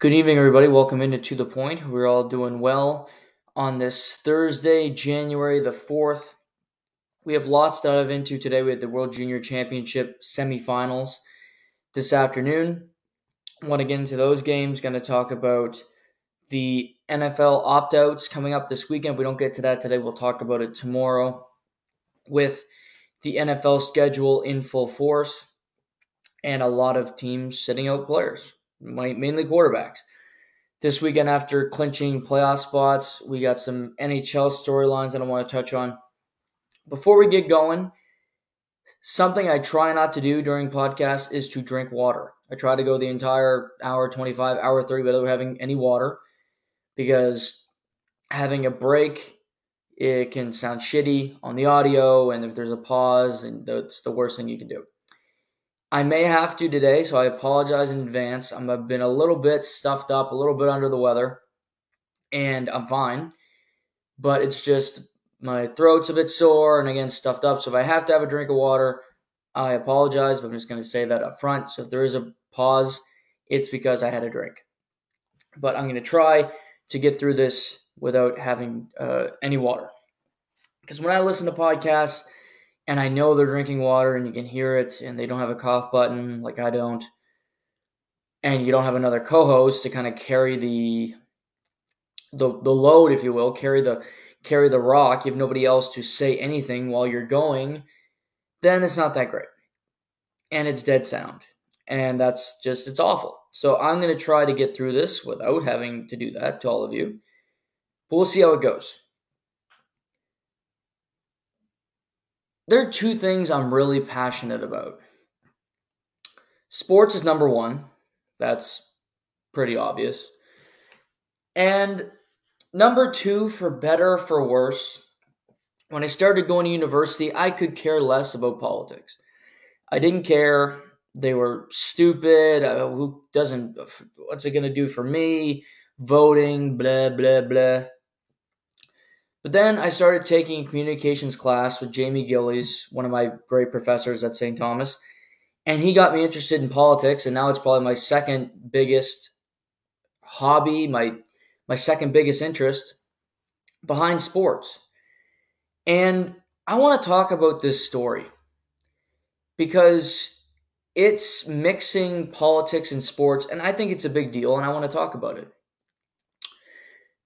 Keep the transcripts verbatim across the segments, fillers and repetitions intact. Good evening, everybody. Welcome into To The Point. We're all doing well on this Thursday, January the fourth. We have lots to dive into today. We had the World Junior Championship semifinals this afternoon. I want to get into those games. Going to talk about the N F L opt-outs coming up this weekend. If we don't get to that today, we'll talk about it tomorrow with the N F L schedule in full force and a lot of teams sitting out players. Mainly quarterbacks. This weekend, after clinching playoff spots, we got some N H L storylines that I want to touch on. Before we get going, something I try not to do during podcasts is to drink water. I try to go the entire hour twenty-five, hour thirty without having any water, because having a break, it can sound shitty on the audio, and if there's a pause, and that's the worst thing you can do. I may have to today, so I apologize in advance. I'm, I've been a little bit stuffed up, a little bit under the weather, and I'm fine. But it's just my throat's a bit sore and, again, stuffed up. So if I have to have a drink of water, I apologize, but I'm just going to say that up front. So if there is a pause, it's because I had a drink. But I'm going to try to get through this without having uh, any water. Because when I listen to podcasts, and I know they're drinking water and you can hear it and they don't have a cough button like I don't, and you don't have another co-host to kind of carry the, the the load, if you will, carry the carry the rock. You have nobody else to say anything while you're going, then it's not that great. And it's dead sound. And that's just, it's awful. So I'm going to try to get through this without having to do that to all of you. But we'll see how it goes. There are two things I'm really passionate about. Sports is number one. That's pretty obvious. And number two, for better or for worse, when I started going to university, I could care less about politics. I didn't care. They were stupid. Uh, who doesn't? What's it going to do for me? Voting, blah, blah, blah. But then I started taking a communications class with Jamie Gillies, one of my great professors at Saint Thomas, and he got me interested in politics, and now it's probably my second biggest hobby, my my second biggest interest behind sports. And I want to talk about this story because it's mixing politics and sports, and I think it's a big deal, and I want to talk about it.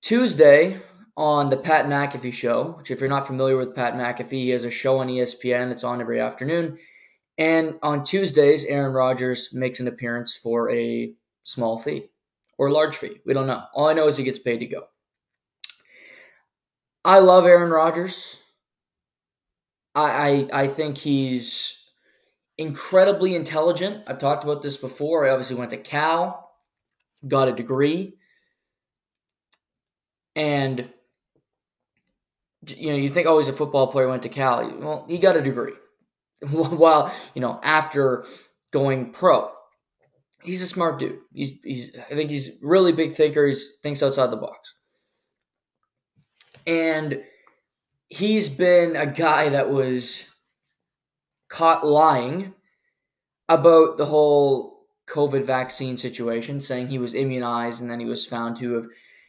Tuesday, on the Pat McAfee show, which if you're not familiar with Pat McAfee, he has a show on E S P N. It's on every afternoon. And on Tuesdays, Aaron Rodgers makes an appearance for a small fee or large fee. We don't know. All I know is he gets paid to go. I love Aaron Rodgers. I, I, I think he's incredibly intelligent. I've talked about this before. I obviously went to Cal, got a degree. And you know, you think always, oh, a football player went to Cal. Well, he got a degree while, you know, after going pro. He's a smart dude. He's he's I think he's a really big thinker. He thinks outside the box. And he's been a guy that was caught lying about the whole COVID vaccine situation, saying he was immunized and then he was found to have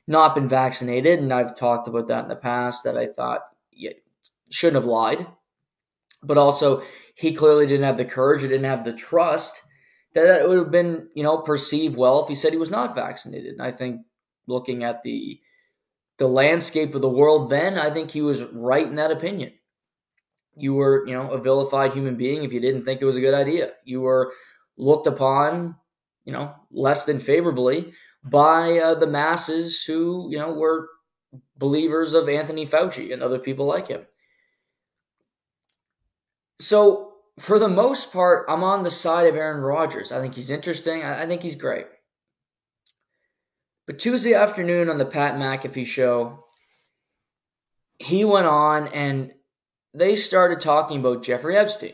not been vaccinated, and I've talked about that in the past, that I thought yeah, shouldn't have lied. But also, he clearly didn't have the courage or didn't have the trust that it would have been, you know, perceived well if he said he was not vaccinated. And I think looking at the the landscape of the world then, I think he was right in that opinion. You were, you know, a vilified human being if you didn't think it was a good idea. You were looked upon, you know, less than favorably by uh, the masses who, you know, were believers of Anthony Fauci and other people like him. So for the most part, I'm on the side of Aaron Rodgers. I think he's interesting. I, I think he's great. But Tuesday afternoon on the Pat McAfee show, he went on and they started talking about Jeffrey Epstein.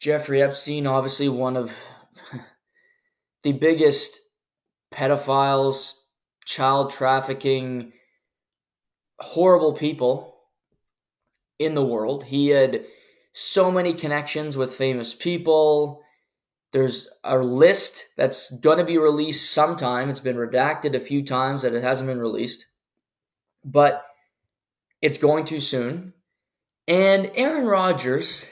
Jeffrey Epstein, obviously one of the biggest pedophiles, child trafficking, horrible people in the world. He had so many connections with famous people. There's a list that's going to be released sometime. It's been redacted a few times that it hasn't been released, but it's going to soon. And Aaron Rodgers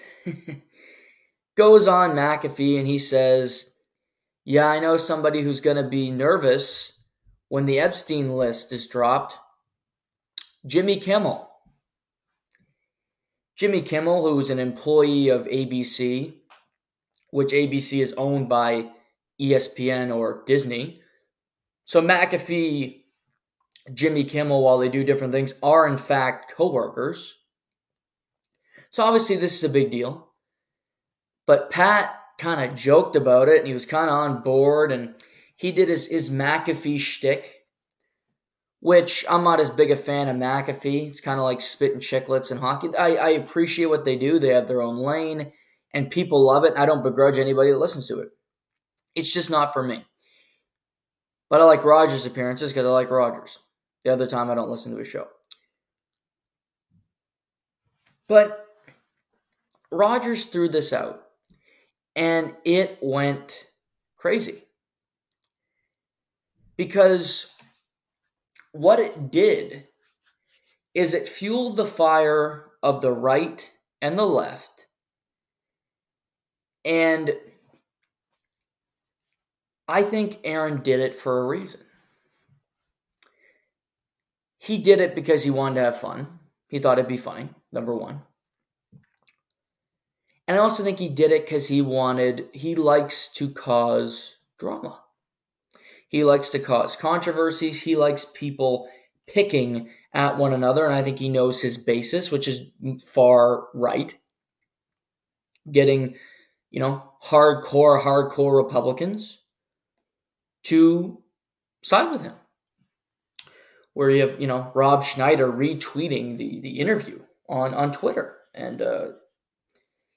goes on McAfee and he says, yeah, I know somebody who's going to be nervous when the Epstein list is dropped. Jimmy Kimmel. Jimmy Kimmel, who is an employee of A B C, which A B C is owned by E S P N or Disney. So McAfee, Jimmy Kimmel, while they do different things, are in fact co-workers. So obviously this is a big deal. But Pat kind of joked about it, and he was kind of on board, and he did his, his McAfee shtick, which I'm not as big a fan of McAfee. It's kind of like spitting chiclets in hockey. I, I appreciate what they do. They have their own lane, and people love it. I don't begrudge anybody that listens to it. It's just not for me. But I like Rodgers' appearances because I like Rodgers. The other time I don't listen to his show. But Rodgers threw this out, and it went crazy. Because what it did is it fueled the fire of the right and the left. And I think Aaron did it for a reason. He did it because he wanted to have fun. He thought it'd be funny, number one. And I also think he did it because he wanted, he likes to cause drama. He likes to cause controversies. He likes people picking at one another. And I think he knows his basis, which is far right. Getting, you know, hardcore, hardcore Republicans to side with him. Where you have, you know, Rob Schneider retweeting the, the interview on, on Twitter. And uh,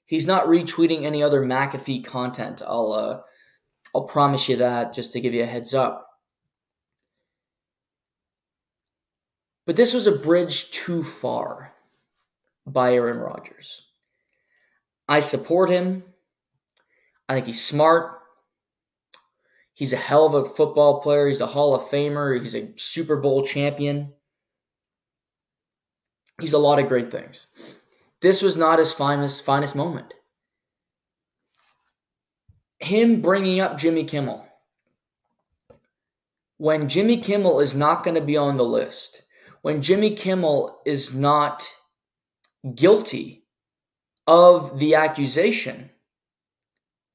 he's not retweeting any other McAfee content. I'll, uh, I'll promise you that, just to give you a heads up. But this was a bridge too far by Aaron Rodgers. I support him. I think he's smart. He's a hell of a football player. He's a Hall of Famer. He's a Super Bowl champion. He's a lot of great things. This was not his finest, finest moment. Him bringing up Jimmy Kimmel. When Jimmy Kimmel is not going to be on the list, when Jimmy Kimmel is not guilty of the accusation,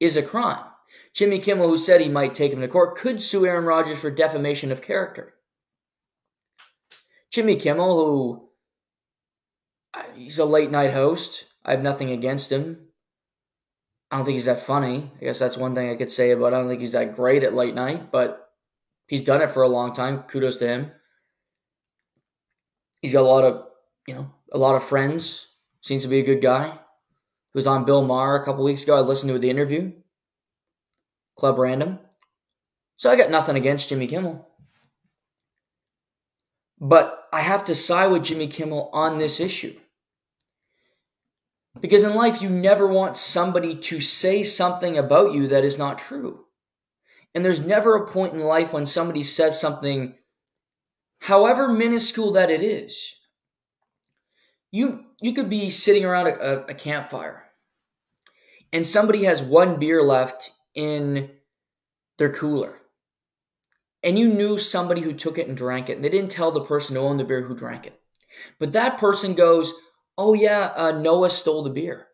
is a crime. Jimmy Kimmel, who said he might take him to court, could sue Aaron Rodgers for defamation of character. Jimmy Kimmel, who, he's a late night host. I have nothing against him. I don't think he's that funny. I guess that's one thing I could say about it. I don't think he's that great at late night, but he's done it for a long time. Kudos to him. He's got a lot of, you know, a lot of friends. Seems to be a good guy. He was on Bill Maher a couple weeks ago. I listened to the interview. Club Random. So I got nothing against Jimmy Kimmel. But I have to side with Jimmy Kimmel on this issue. Because in life, you never want somebody to say something about you that is not true. And there's never a point in life when somebody says something, however minuscule that it is. You you could be sitting around a, a campfire, and somebody has one beer left in their cooler. And you knew somebody who took it and drank it, and they didn't tell the person who owned the beer who drank it. But that person goes, oh yeah, uh, Noah stole the beer.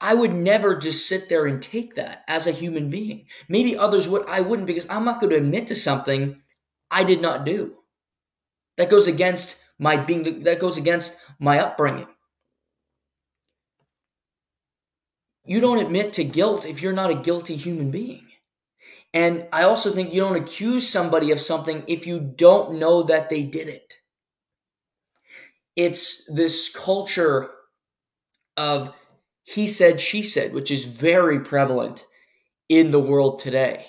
I would never just sit there and take that as a human being. Maybe others would, I wouldn't, because I'm not going to admit to something I did not do. That goes against my being, that goes against my upbringing. You don't admit to guilt if you're not a guilty human being. And I also think you don't accuse somebody of something if you don't know that they did it. It's this culture of he said, she said, which is very prevalent in the world today.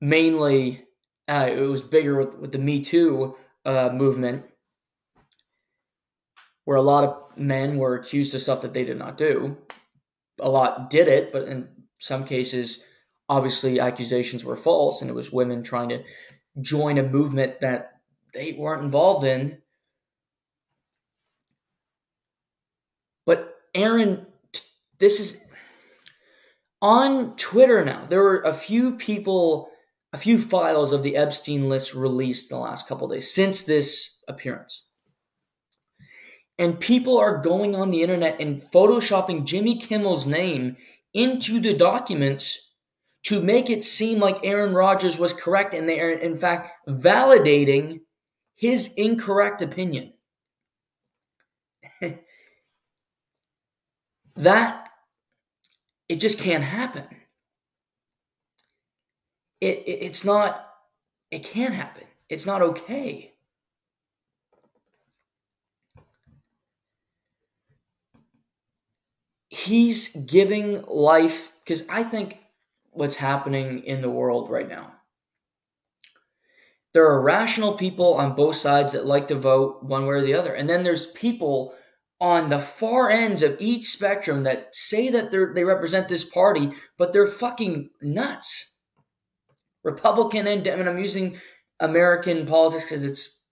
Mainly, uh, it was bigger with, with the Me Too uh, movement, where a lot of men were accused of stuff that they did not do. A lot did it, but and some cases, obviously, accusations were false, and it was women trying to join a movement that they weren't involved in. But Aaron, this is on Twitter now. There were a few people, a few files of the Epstein list released in the last couple of days since this appearance. And people are going on the internet and photoshopping Jimmy Kimmel's name into the documents to make it seem like Aaron Rodgers was correct, and they are, in fact, validating his incorrect opinion. That, it just can't happen. It, it It's not, it can't happen. It's not okay. He's giving life, because I think what's happening in the world right now, there are rational people on both sides that like to vote one way or the other. And then there's people on the far ends of each spectrum that say that they're, they represent this party, but they're fucking nuts. Republican and, and I'm using American politics because it's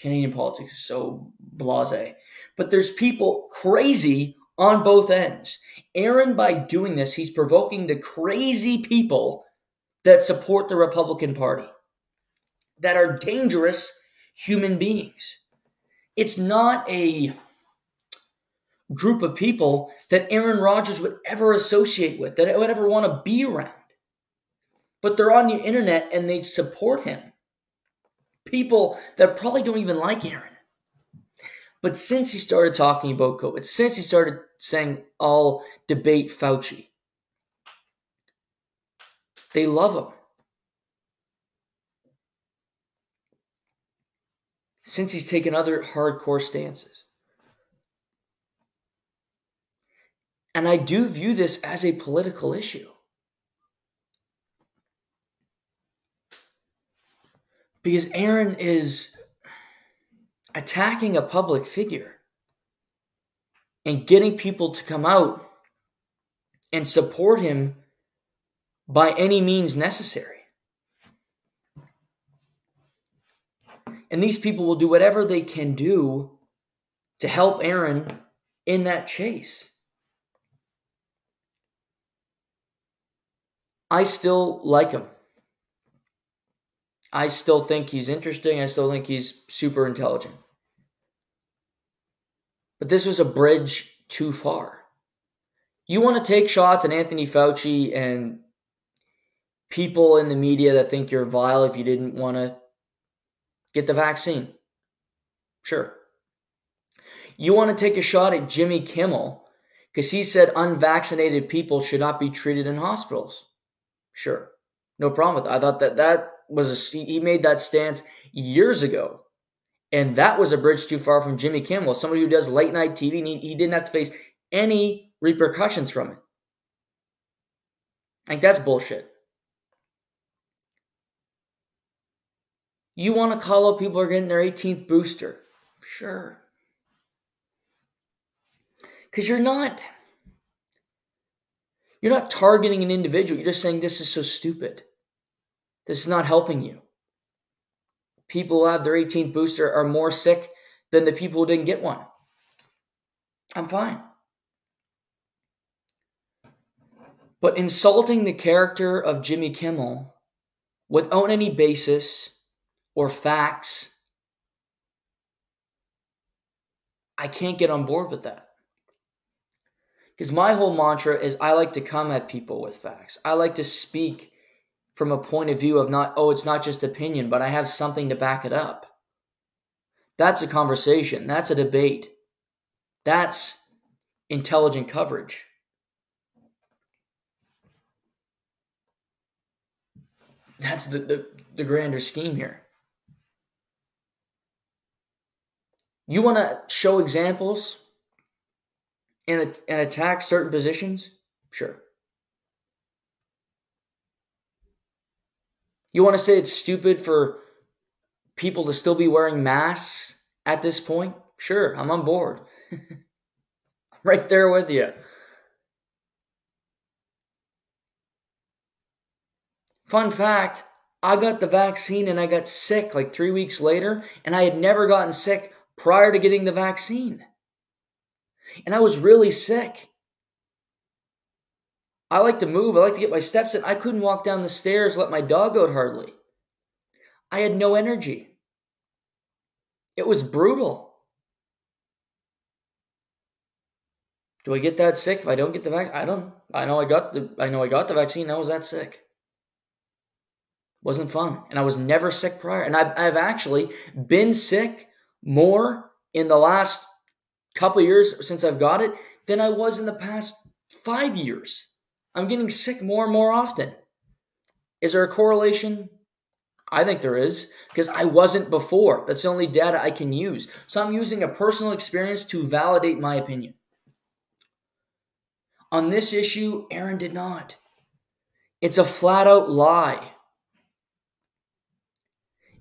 Canadian politics is so blasé. But there's people crazy on both ends. Aaron, by doing this, he's provoking the crazy people that support the Republican Party, that are dangerous human beings. It's not a group of people that Aaron Rodgers would ever associate with, that I would ever want to be around. But they're on the internet and they support him. People that probably don't even like Aaron. But since he started talking about COVID, since he started saying, I'll debate Fauci, they love him. Since he's taken other hardcore stances. And I do view this as a political issue. Because Aaron is attacking a public figure and getting people to come out and support him by any means necessary. And these people will do whatever they can do to help Aaron in that chase. I still like him. I still think he's interesting. I still think he's super intelligent. But this was a bridge too far. You want to take shots at Anthony Fauci and people in the media that think you're vile if you didn't want to get the vaccine. Sure. You want to take a shot at Jimmy Kimmel because he said unvaccinated people should not be treated in hospitals. Sure. No problem with that. I thought that that was a, he made that stance years ago. And that was a bridge too far from Jimmy Kimmel, somebody who does late night T V, and he, he didn't have to face any repercussions from it. Like, that's bullshit. You want to call up people who are getting their eighteenth booster? Sure. Because you're not, you're not targeting an individual. You're just saying this is so stupid. This is not helping you. People who have their eighteenth booster are more sick than the people who didn't get one. I'm fine. But insulting the character of Jimmy Kimmel without any basis or facts, I can't get on board with that. Because my whole mantra is I like to come at people with facts. I like to speak from a point of view of not, oh, it's not just opinion, but I have something to back it up. That's a conversation. That's a debate. That's intelligent coverage. That's the, the, the grander scheme here. You want to show examples and, and attack certain positions? Sure. You want to say it's stupid for people to still be wearing masks at this point? Sure, I'm on board. I'm right there with you. Fun fact, I got the vaccine and I got sick like three weeks later, and I had never gotten sick prior to getting the vaccine. And I was really sick. I like to move. I like to get my steps in. I couldn't walk down the stairs, let my dog out hardly. I had no energy. It was brutal. Do I get that sick if I don't get the vaccine? I don't. I know I got the. I know I got the vaccine. I was that sick. It wasn't fun, and I was never sick prior. And I've I've actually been sick more in the last couple of years since I've got it than I was in the past five years. I'm getting sick more and more often. Is there a correlation? I think there is, because I wasn't before. That's the only data I can use. So I'm using a personal experience to validate my opinion. On this issue, Aaron did not. It's a flat out lie.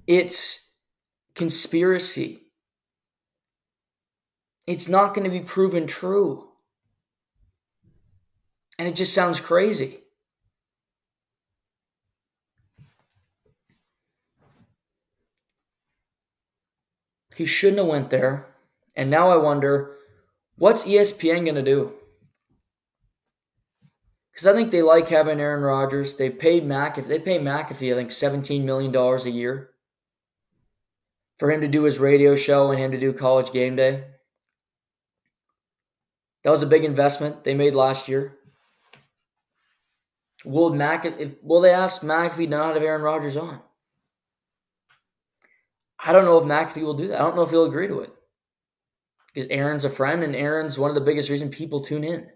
It's conspiracy. It's not going to be proven true. And it just sounds crazy. He shouldn't have went there. And now I wonder, what's E S P N going to do? Because I think they like having Aaron Rodgers. They paid McAfee. They pay McAfee, I think, seventeen million dollars a year for him to do his radio show and him to do College Game Day. That was a big investment they made last year. Will McAfee, will they ask McAfee not to have Aaron Rodgers on? I don't know if McAfee will do that. I don't know if he'll agree to it. Because Aaron's a friend, and Aaron's one of the biggest reasons people tune in.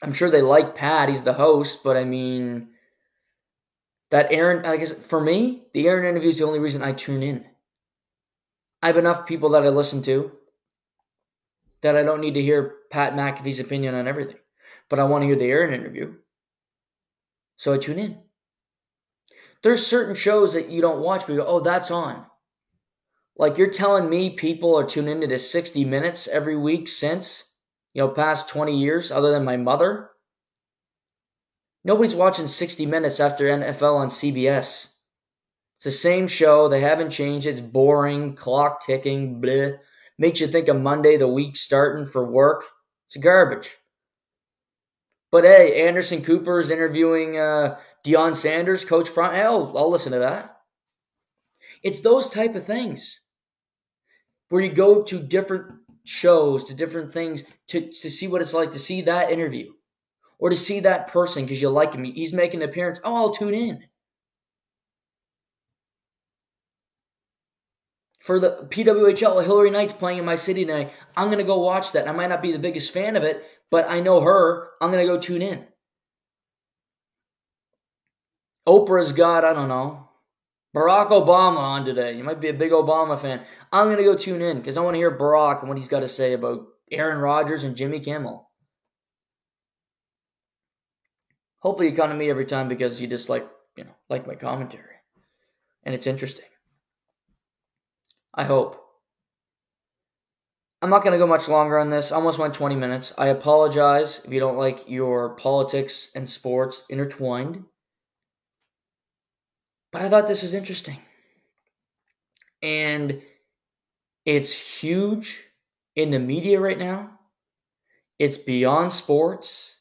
I'm sure they like Pat. He's the host. But, I mean, that Aaron, I guess, for me, the Aaron interview is the only reason I tune in. I have enough people that I listen to that I don't need to hear Pat McAfee's opinion on everything. But I want to hear the Aaron interview. So I tune in. There's certain shows that you don't watch, but you go, oh, that's on. Like, you're telling me people are tuned into this sixty minutes every week since, you know, past twenty years, other than my mother. Nobody's watching sixty minutes after N F L on C B S. It's the same show. They haven't changed. It's boring, clock ticking, bleh. Makes you think of Monday, the week starting for work. It's garbage. But, hey, Anderson Cooper is interviewing uh, Deion Sanders, Coach Prime. Hell, I'll listen to that. It's those type of things where you go to different shows, to different things, to, to see what it's like to see that interview or to see that person because you like him. He's making an appearance. Oh, I'll tune in. For the P W H L, Hillary Knight's playing in my city tonight. I'm going to go watch that. I might not be the biggest fan of it, but I know her. I'm going to go tune in. Oprah's got, I don't know, Barack Obama on today. You might be a big Obama fan. I'm going to go tune in because I want to hear Barack and what he's got to say about Aaron Rodgers and Jimmy Kimmel. Hopefully you come to me every time because you just like, you know, like my commentary. And it's interesting. I hope. I'm not going to go much longer on this. I almost went twenty minutes. I apologize if you don't like your politics and sports intertwined. But I thought this was interesting. And it's huge in the media right now. It's beyond sports.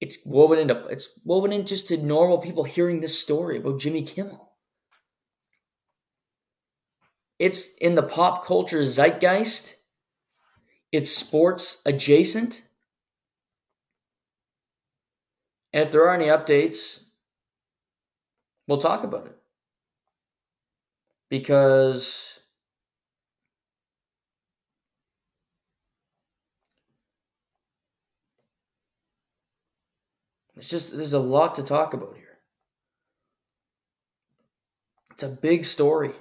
It's woven into it's woven in just to normal people hearing this story about Jimmy Kimmel. It's in the pop culture zeitgeist. It's sports adjacent. And if there are any updates, we'll talk about it. Because it's just, there's a lot to talk about here. It's a big story.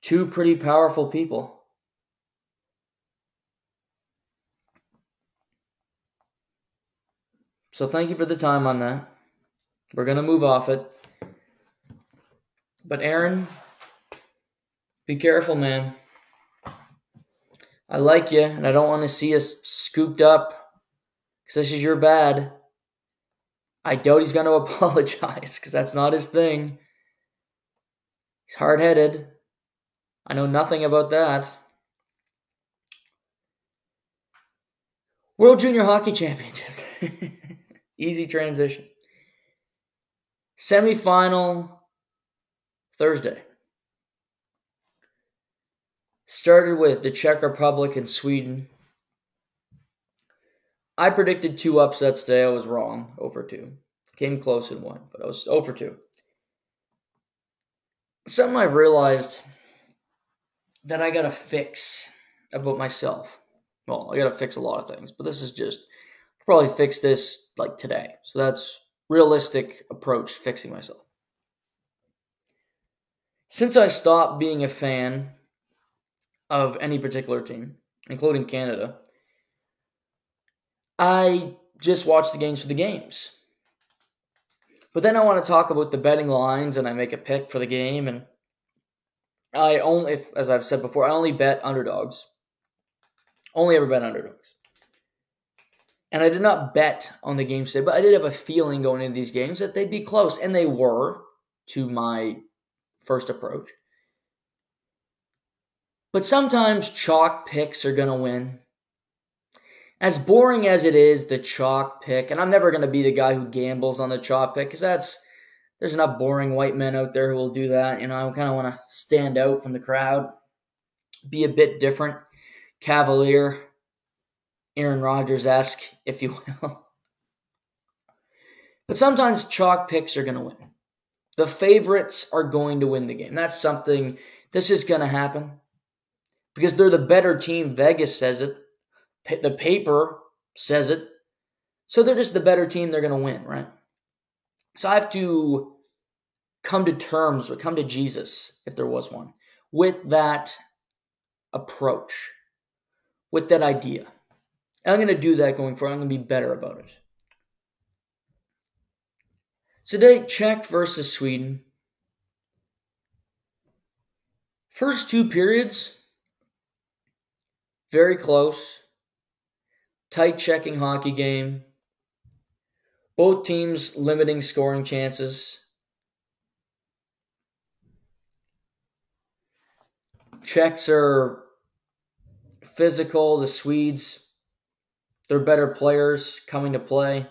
Two pretty powerful people. So thank you for the time on that. We're going to move off it. But Aaron, be careful, man. I like you, and I don't want to see us scooped up because this is your bad. I doubt he's going to apologize because that's not his thing. He's hard-headed. I know nothing about that. World Junior Hockey Championships. Easy transition. Semifinal Thursday. Started with the Czech Republic and Sweden. I predicted two upsets today. I was wrong. oh for two. Came close in one, but I was oh for two. Something I've realized that I got to fix about myself. Well, I got to fix a lot of things, but this is just, I'll probably fix this like today. So that's realistic approach to fixing myself. Since I stopped being a fan of any particular team, including Canada, I just watch the games for the games. But then I want to talk about the betting lines, and I make a pick for the game. And I only, if, as I've said before, I only bet underdogs. Only ever bet underdogs. And I did not bet on the games today, but I did have a feeling going into these games that they'd be close. And they were, to my first approach. But sometimes chalk picks are going to win. As boring as it is, the chalk pick, and I'm never going to be the guy who gambles on the chalk pick because that's, there's enough boring white men out there who will do that. You know, I kind of want to stand out from the crowd, be a bit different. Cavalier, Aaron Rodgers-esque, if you will. But sometimes chalk picks are going to win. The favorites are going to win the game. That's something, this is going to happen because they're the better team. Vegas says it. The paper says it. So they're just the better team. They're going to win, right? So I have to come to terms or come to Jesus, if there was one, with that approach, with that idea. And I'm going to do that going forward. I'm going to be better about it. Today, Czech versus Sweden. First two periods, very close. Tight checking hockey game. Both teams limiting scoring chances. Czechs are physical. The Swedes, they're better players coming to play.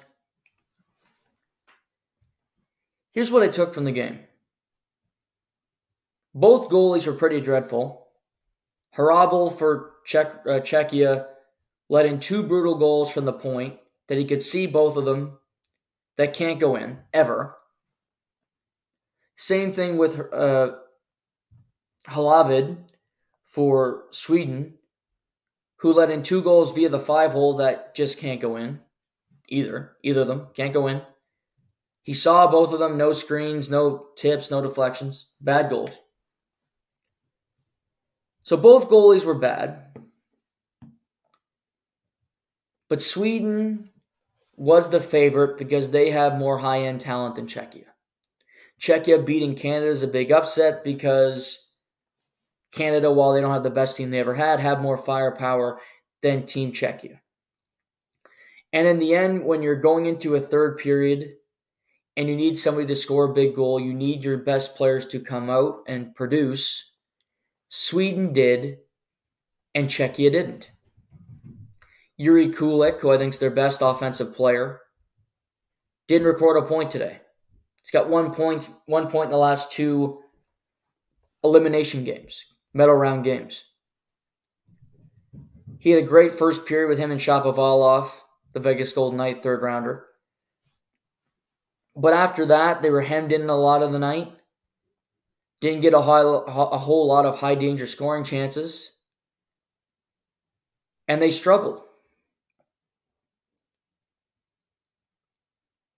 Here's what I took from the game. Both goalies were pretty dreadful. Harabo for Czech, uh, Czechia let in two brutal goals from the point that he could see both of them that can't go in, ever. Same thing with uh, Hålvid for Sweden, who let in two goals via the five-hole that just can't go in, either. Either of them can't go in. He saw both of them, no screens, no tips, no deflections. Bad goals. So both goalies were bad. But Sweden was the favorite because they have more high-end talent than Czechia. Czechia beating Canada is a big upset because Canada, while they don't have the best team they ever had, have more firepower than Team Czechia. And in the end, when you're going into a third period and you need somebody to score a big goal, you need your best players to come out and produce. Sweden did, and Czechia didn't. Jiří Kulich, who I think is their best offensive player, didn't record a point today. He's got one point, one point in the last two elimination games, medal round games. He had a great first period with him and Shapovalov, the Vegas Golden Knight third rounder. But after that, they were hemmed in a lot of the night. Didn't get a, high, a whole lot of high danger scoring chances. And they struggled.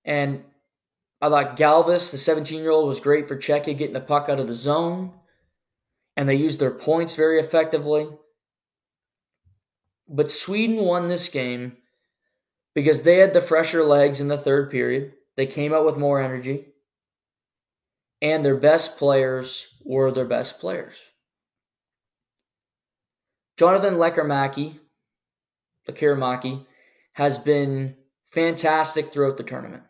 And I thought Galvis, the seventeen-year-old, was great for Czechia, getting the puck out of the zone. And they used their points very effectively. But Sweden won this game because they had the fresher legs in the third period. They came out with more energy. And their best players were their best players. Jonatan Lekkerimäki, Lekkerimäki has been fantastic throughout the tournament.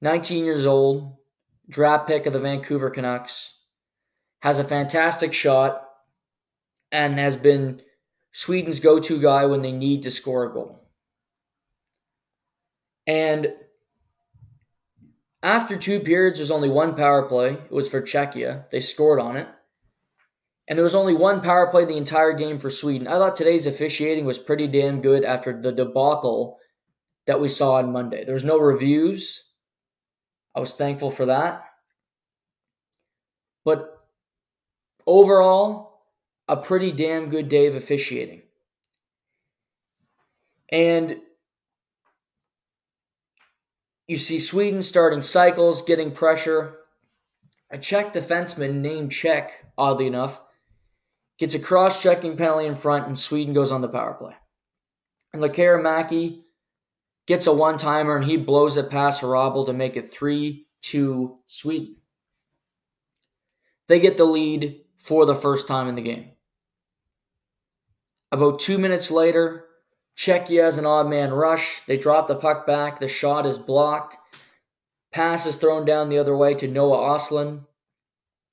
nineteen years old, draft pick of the Vancouver Canucks, has a fantastic shot, and has been Sweden's go-to guy when they need to score a goal. And after two periods, there's only one power play. It was for Czechia. They scored on it. And there was only one power play the entire game for Sweden. I thought today's officiating was pretty damn good after the debacle that we saw on Monday. There was no reviews. I was thankful for that. But overall, a pretty damn good day of officiating. And you see Sweden starting cycles, getting pressure. A Czech defenseman named Czech, oddly enough, gets a cross-checking penalty in front, and Sweden goes on the power play. And Lekkerimäki gets a one-timer, and he blows it past Harabo to make it three two Sweden. They get the lead for the first time in the game. About two minutes later, Czechia has an odd man rush. They drop the puck back. The shot is blocked. Pass is thrown down the other way to Noah Östlund,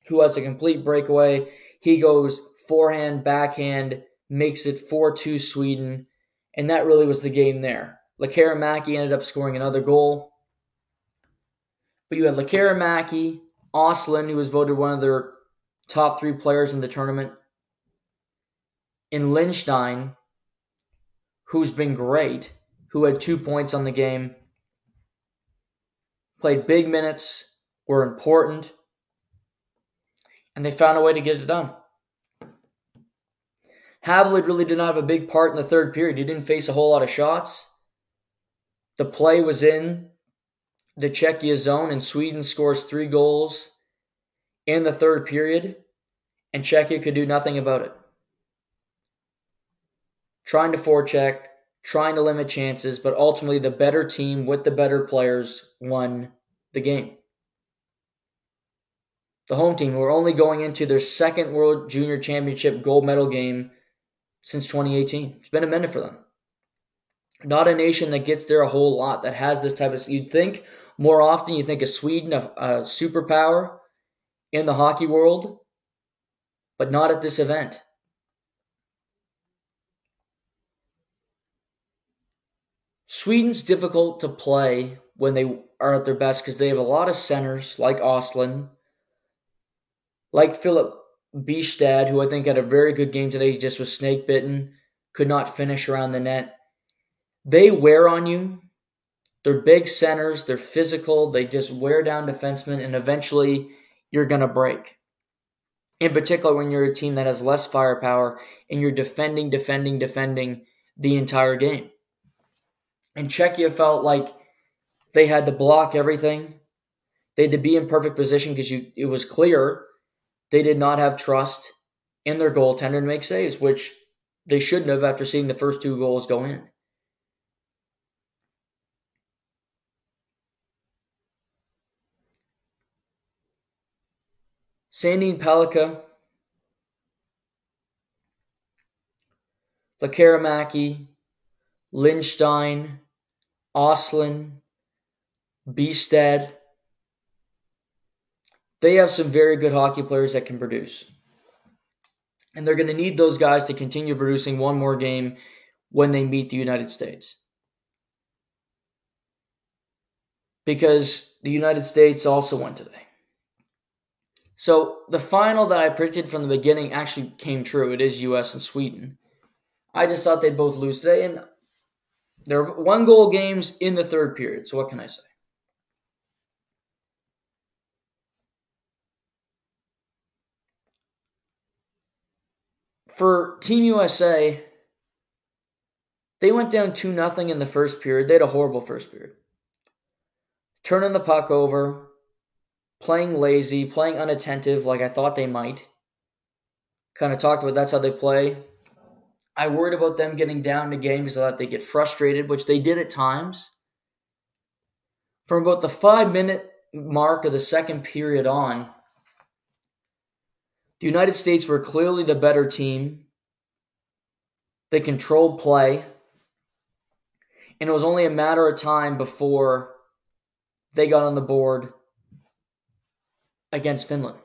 who has a complete breakaway. He goes forehand, backhand, makes it four two Sweden, and that really was the game there. Lekkerimäki ended up scoring another goal. But you had Lekkerimäki, Östlund, who was voted one of their top three players in the tournament, and Lindstein, who's been great, who had two points on the game, played big minutes, were important, and they found a way to get it done. Hålvid really did not have a big part in the third period. He didn't face a whole lot of shots. The play was in the Czechia zone, and Sweden scores three goals in the third period, and Czechia could do nothing about it. Trying to forecheck, trying to limit chances, but ultimately the better team with the better players won the game. The home team were only going into their second World Junior Championship gold medal game since twenty eighteen. It's been a minute for them. Not a nation that gets there a whole lot, that has this type of... You'd think more often, you think of Sweden, a, a superpower in the hockey world, but not at this event. Sweden's difficult to play when they are at their best because they have a lot of centers like Oslin, like Filip Bystedt, who I think had a very good game today. He just was snake bitten, could not finish around the net. They wear on you. They're big centers. They're physical. They just wear down defensemen, and eventually you're going to break. In particular, when you're a team that has less firepower and you're defending, defending, defending the entire game. And Czechia felt like they had to block everything. They had to be in perfect position because you, it was clear they did not have trust in their goaltender to make saves, which they shouldn't have after seeing the first two goals go in. Sandin Pellikka, Lekkerimäki, Lindstein, Östlund, Bystedt. They have some very good hockey players that can produce. And they're going to need those guys to continue producing one more game when they meet the United States. Because the United States also won today. So the final that I predicted from the beginning actually came true. It is U S and Sweden. I just thought they'd both lose today. And they're one goal games in the third period. So what can I say? For Team U S A, they went down two nothing in the first period. They had a horrible first period. Turning the puck over, playing lazy, playing unattentive like I thought they might. Kind of talked about that's how they play. I worried about them getting down to games. I thought they'd get frustrated, which they did at times. From about the five-minute mark of the second period on, the United States were clearly the better team. They controlled play. And it was only a matter of time before They got on the board against Finland.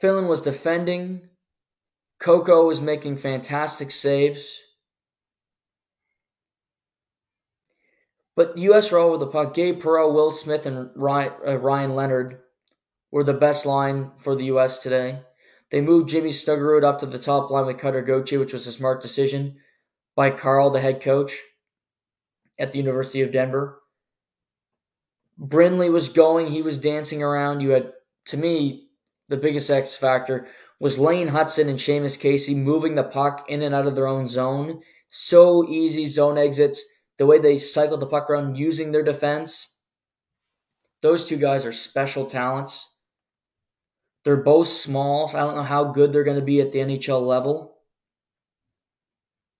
Finland was defending. Coco was making fantastic saves. But the U S were all over the puck. Gabe Perreault, Will Smith, and Ryan Leonard were the best line for the U S today. They moved Jimmy Snuggerud up to the top line with Cutter Gauthier, which was a smart decision by Carl, the head coach at the University of Denver. Brindley was going. He was dancing around. You had, to me, the biggest X factor was Lane Hutson and Sheamus Casey moving the puck in and out of their own zone. So easy zone exits. The way they cycled the puck around using their defense, those two guys are special talents. They're both small, so I don't know how good they're going to be at the N H L level.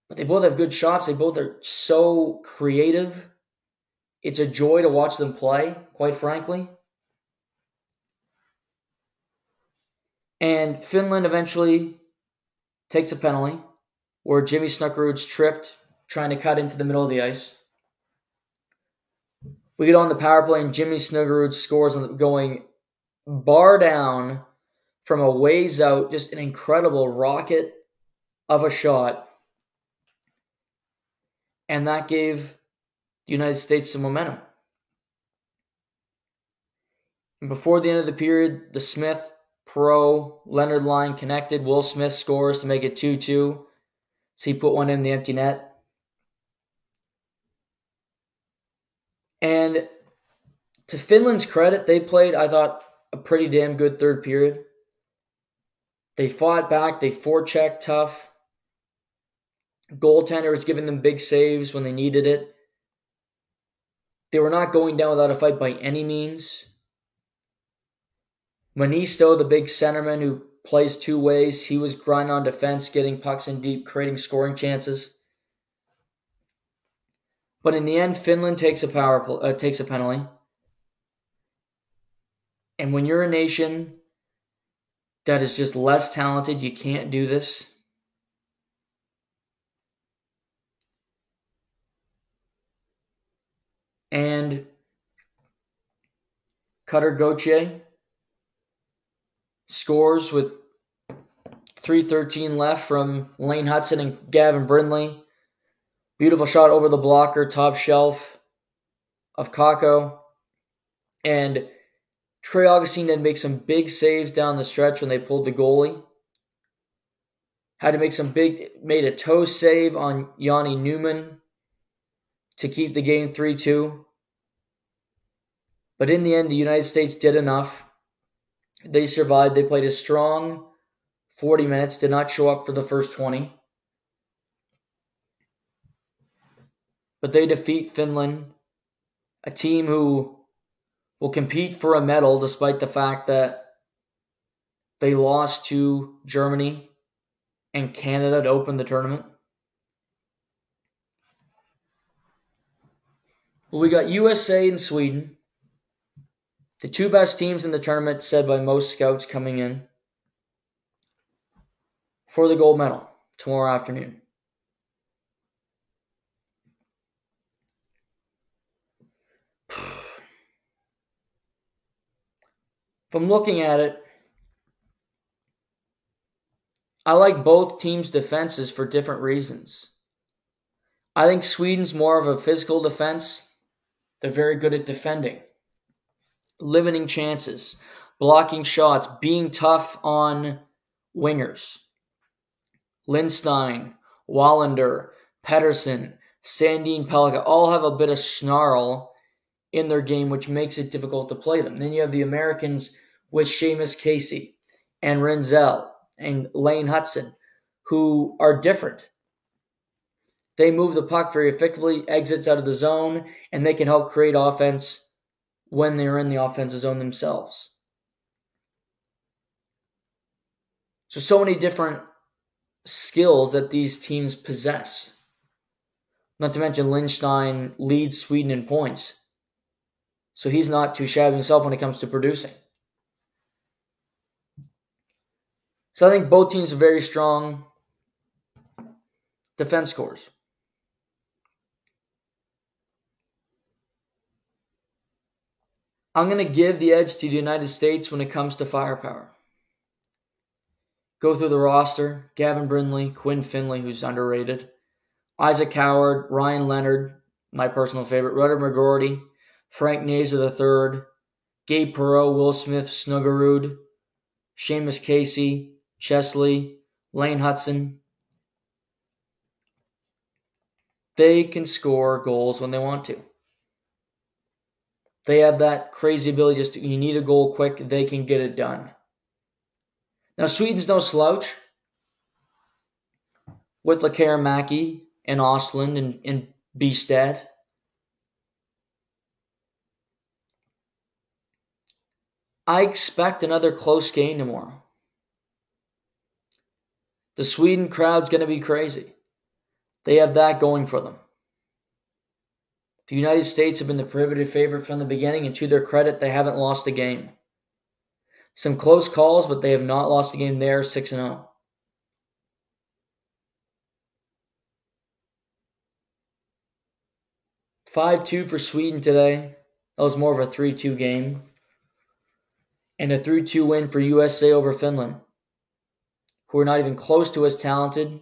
But they both have good shots. They both are so creative. It's a joy to watch them play, quite frankly. And Finland eventually takes a penalty where Jimmy Snuggerud's tripped trying to cut into the middle of the ice. We get on the power play, and Jimmy Snuggerud scores on the, going bar down from a ways out. Just an incredible rocket of a shot. And that gave the United States some momentum. And before the end of the period, the Smith, Perreault, Leonard line connected. Will Smith scores to make it two two. So he put one in the empty net. And to Finland's credit, they played, I thought, a pretty damn good third period. They fought back. They forechecked tough. Goaltender was giving them big saves when they needed it. They were not going down without a fight by any means. Monisto, the big centerman who plays two ways, he was grinding on defense, getting pucks in deep, creating scoring chances. But in the end, Finland takes a power uh, takes a penalty. And when you're a nation that is just less talented, you can't do this. And Cutter Gauthier scores with three thirteen left from Lane Hutson and Gavin Brindley. Beautiful shot over the blocker, top shelf of Kakko. And Trey Augustine did make some big saves down the stretch when they pulled the goalie. Had to make some big, made a toe save on Yanni Newman to keep the game three two. But in the end, the United States did enough. They survived. They played a strong forty minutes, did not show up for the first twenty. But they defeat Finland, a team who will compete for a medal despite the fact that they lost to Germany and Canada to open the tournament. Well, we got U S A and Sweden, the two best teams in the tournament, said by most scouts coming in, for the gold medal tomorrow afternoon. If I'm looking at it, I like both teams' defenses for different reasons. I think Sweden's more of a physical defense. They're very good at defending, limiting chances, blocking shots, being tough on wingers. Lindstein, Wallander, Pettersson, Sandin Pellikka all have a bit of snarl in their game, which makes it difficult to play them. Then you have the Americans with Sheamus Casey and Renzel and Lane Hutson, who are different. They move the puck very effectively, exits out of the zone, and they can help create offense when they're in the offensive zone themselves. So, so many different skills that these teams possess. Not to mention, Lindstein leads Sweden in points. So he's not too shabby himself when it comes to producing. So I think both teams are very strong defense cores. I'm going to give the edge to the United States when it comes to firepower. Go through the roster. Gavin Brindley, Quinn Finley, who's underrated, Isaac Howard, Ryan Leonard, my personal favorite, Rudder McGroarty, Frank Nazar the third, Gabe Perreault, Will Smith, Snuggerud, Sheamus Casey, Chesley, Lane Hutson. They can score goals when they want to. They have that crazy ability. Just to, you need a goal quick, they can get it done. Now, Sweden's no slouch. With Lekkerimäki and Oslin and, and Bystedt. I expect another close game tomorrow. The Sweden crowd's going to be crazy. They have that going for them. The United States have been the prohibitive favorite from the beginning, and to their credit, they haven't lost a game. Some close calls, but they have not lost a game there, six and oh. five two for Sweden today. That was more of a three two game. And a three two win for U S A over Finland, who are not even close to as talented,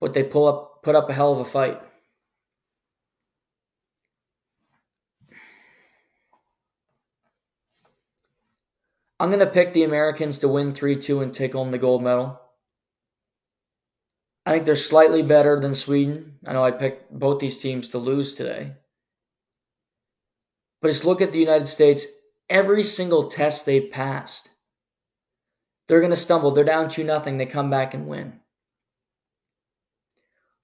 but they pull up, put up a hell of a fight. I'm going to pick the Americans to win three two and take home the gold medal. I think they're slightly better than Sweden. I know I picked both these teams to lose today. But just look at the United States. Every single test they've passed, they're going to stumble. They're down two nothing. They come back and win.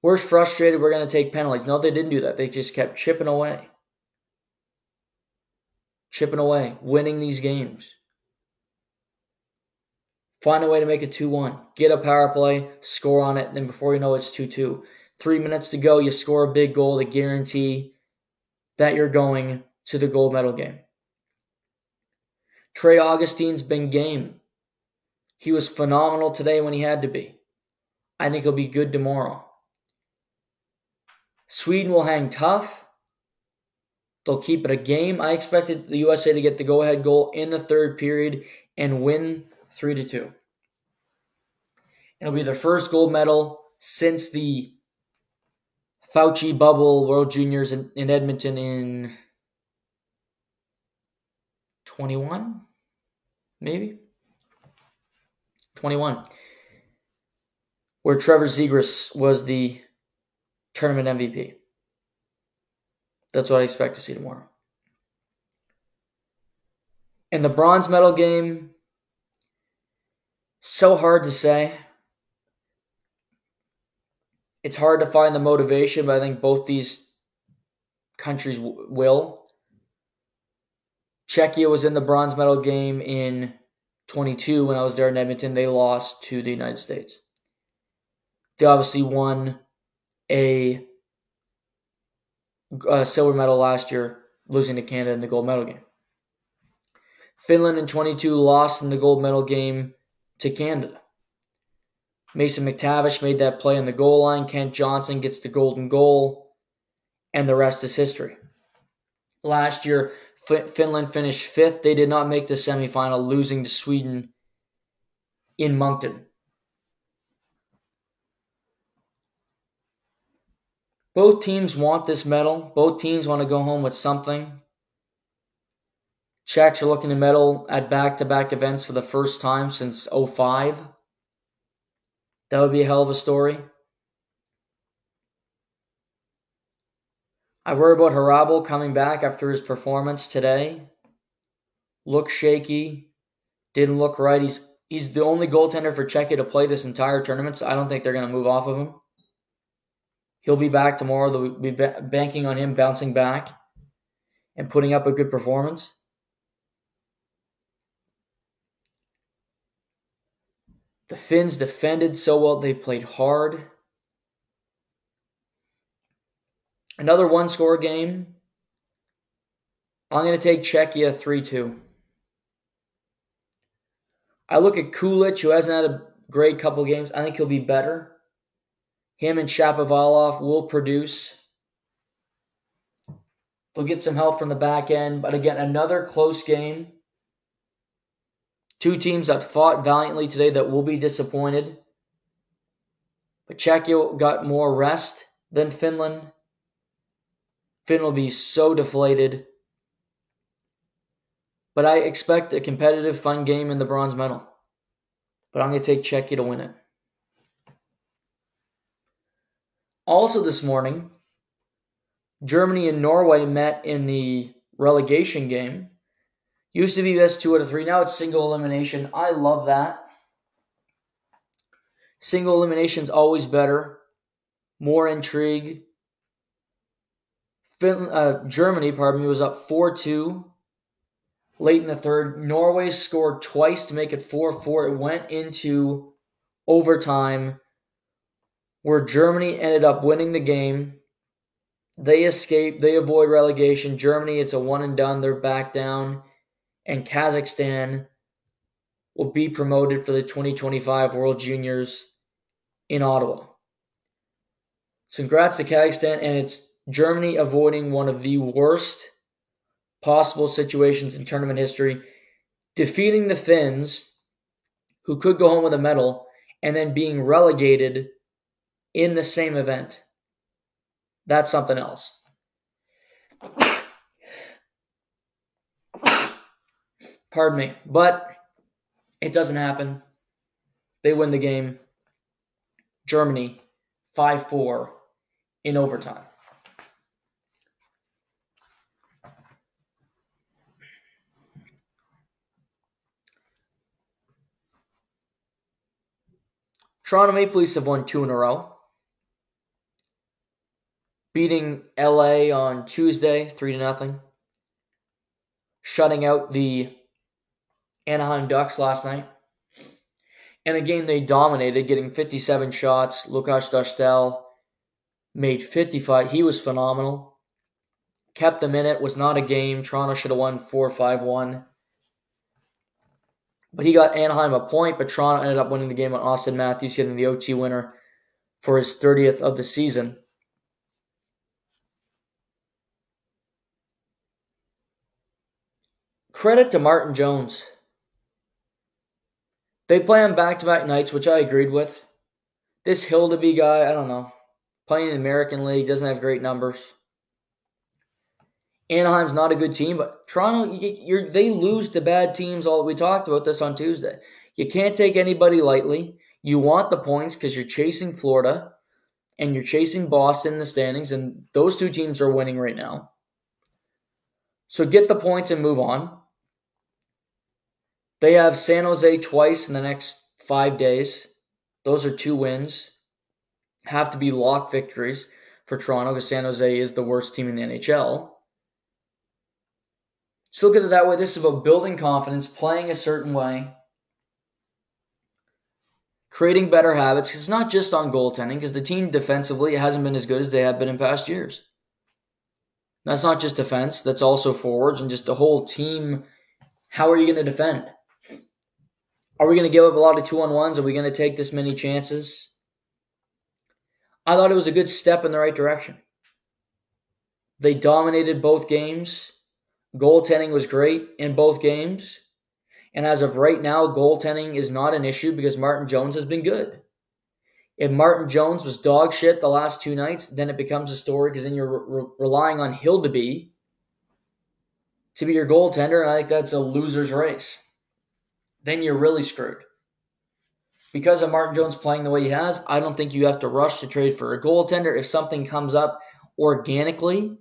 We're frustrated. We're going to take penalties. No, they didn't do that. They just kept chipping away. Chipping away. Winning these games. Find a way to make it two one. Get a power play, score on it, and then before you know it, it's two two. Three minutes to go, you score a big goal to guarantee that you're going to the gold medal game. Trey Augustine's been game. He was phenomenal today when he had to be. I think he'll be good tomorrow. Sweden will hang tough. They'll keep it a game. I expected the U S A to get the go-ahead goal in the third period and win Three to two. It'll be their first gold medal since the Fauci bubble World Juniors in, in Edmonton in twenty-one, maybe twenty-one, where Trevor Zegras was the tournament M V P. That's what I expect to see tomorrow. In the bronze medal game. So hard to say. It's hard to find the motivation, but I think both these countries w- will. Czechia was in the bronze medal game in twenty-two when I was there in Edmonton. They lost to the United States. They obviously won a, a silver medal last year, losing to Canada in the gold medal game. Finland in twenty-two lost in the gold medal game to Canada. Mason McTavish made that play on the goal line. Kent Johnson gets the golden goal, and the rest is history. Last year, Finland finished fifth. They did not make the semifinal, losing to Sweden in Moncton. Both teams want this medal. Both teams want to go home with something. Czechs are looking to medal at back-to-back events for the first time since oh five. That would be a hell of a story. I worry about Harabo coming back after his performance today. Looked shaky. Didn't look right. He's, he's the only goaltender for Czechia to play this entire tournament, so I don't think they're going to move off of him. He'll be back tomorrow. They'll be banking on him bouncing back and putting up a good performance. The Finns defended so well, they played hard. Another one-score game. I'm going to take Czechia three two. I look at Kulich, who hasn't had a great couple games. I think he'll be better. Him and Shapovalov will produce. They'll get some help from the back end. But again, another close game. Two teams that fought valiantly today that will be disappointed. But Czechia got more rest than Finland. Finland will be so deflated. But I expect a competitive, fun game in the bronze medal. But I'm going to take Czechia to win it. Also this morning, Germany and Norway met in the relegation game. Used to be this two out of three. Now it's single elimination. I love that. Single elimination's always better. More intrigue. Finland, uh, Germany, pardon me, was up four two late in the third. Norway scored twice to make it four four. It went into overtime where Germany ended up winning the game. They escape. They avoid relegation. Germany, it's a one and done. They're back down. And Kazakhstan will be promoted for the twenty twenty-five World Juniors in Ottawa. So congrats to Kazakhstan, and it's Germany avoiding one of the worst possible situations in tournament history, defeating the Finns, who could go home with a medal, and then being relegated in the same event. That's something else. Pardon me, but it doesn't happen. They win the game. Germany, five four in overtime. Toronto Maple Leafs have won two in a row, beating L A on Tuesday, three to nothing, shutting out the Anaheim Ducks last night. And again, they dominated, getting fifty-seven shots. Lukáš Dostal made fifty-five. He was phenomenal. Kept them in it. Was not a game. Toronto should have won four five one. But he got Anaheim a point, but Toronto ended up winning the game on Austin Matthews, getting the O T winner for his thirtieth of the season. Credit to Martin Jones. They play on back-to-back nights, which I agreed with. This Hildeby guy, I don't know. Playing in the American League, doesn't have great numbers. Anaheim's not a good team, but Toronto, you're, they lose to bad teams. All we talked about this on Tuesday. You can't take anybody lightly. You want the points because you're chasing Florida and you're chasing Boston in the standings, and those two teams are winning right now. So get the points and move on. They have San Jose twice in the next five days. Those are two wins. Have to be lock victories for Toronto because San Jose is the worst team in the N H L. So look at it that way. This is about building confidence, playing a certain way, creating better habits. Because it's not just on goaltending, because the team defensively hasn't been as good as they have been in past years. That's not just defense. That's also forwards and just the whole team. How are you going to defend? Are we going to give up a lot of two-on-ones? Are we going to take this many chances? I thought it was a good step in the right direction. They dominated both games. Goaltending was great in both games. And as of right now, goaltending is not an issue because Martin Jones has been good. If Martin Jones was dog shit the last two nights, then it becomes a story because then you're re- relying on Hildeby to be your goaltender, and I think that's a loser's race. Then you're really screwed. Because of Martin Jones playing the way he has, I don't think you have to rush to trade for a goaltender. If something comes up organically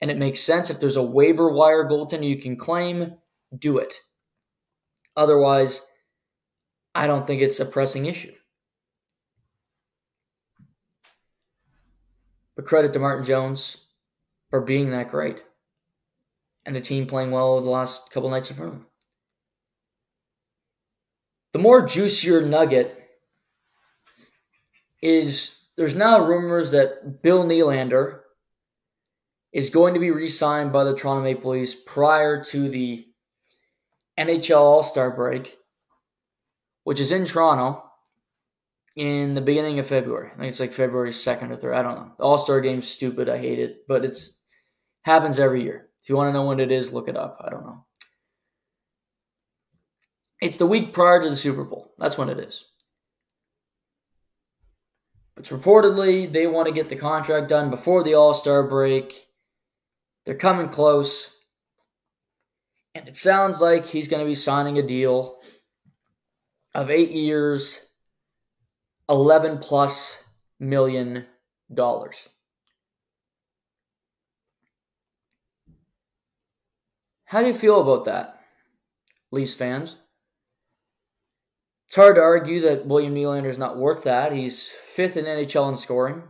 and it makes sense, if there's a waiver wire goaltender you can claim, do it. Otherwise, I don't think it's a pressing issue. But credit to Martin Jones for being that great. And the team playing well over the last couple nights in front of them. The more juicier nugget is there's now rumors that Bill Nylander is going to be re-signed by the Toronto Maple Leafs prior to the N H L All-Star break, which is in Toronto in the beginning of February. I think it's like February second or third. I don't know. The All-Star game's stupid. I hate it, but it's Happens every year. If you want to know when it is, look it up. I don't know. It's the week prior to the Super Bowl. That's when it is. But reportedly, they want to get the contract done before the All-Star break. They're coming close. And it sounds like he's going to be signing a deal of eight years, eleven plus million dollars. How do you feel about that, Leafs fans? It's hard to argue that William Nylander is not worth that. He's fifth in N H L in scoring.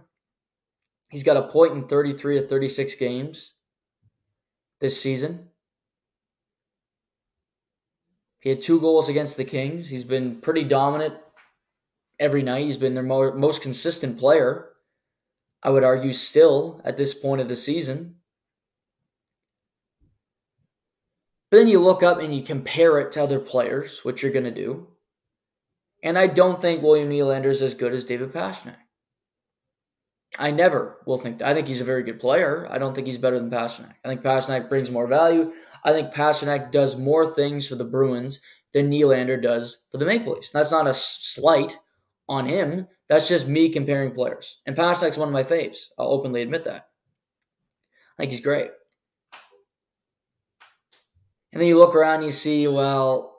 He's got a point in thirty-three of thirty-six games this season. He had two goals against the Kings. He's been pretty dominant every night. He's been their mo- most consistent player, I would argue, still at this point of the season. But then you look up and you compare it to other players, which you're going to do. And I don't think William Nylander is as good as David Pastrnak. I never will think that. I think he's a very good player. I don't think he's better than Pastrnak. I think Pastrnak brings more value. I think Pastrnak does more things for the Bruins than Nylander does for the Maple Leafs. And that's not a slight on him. That's just me comparing players. And Pasternak's one of my faves. I'll openly admit that. I think he's great. And then you look around and you see, well,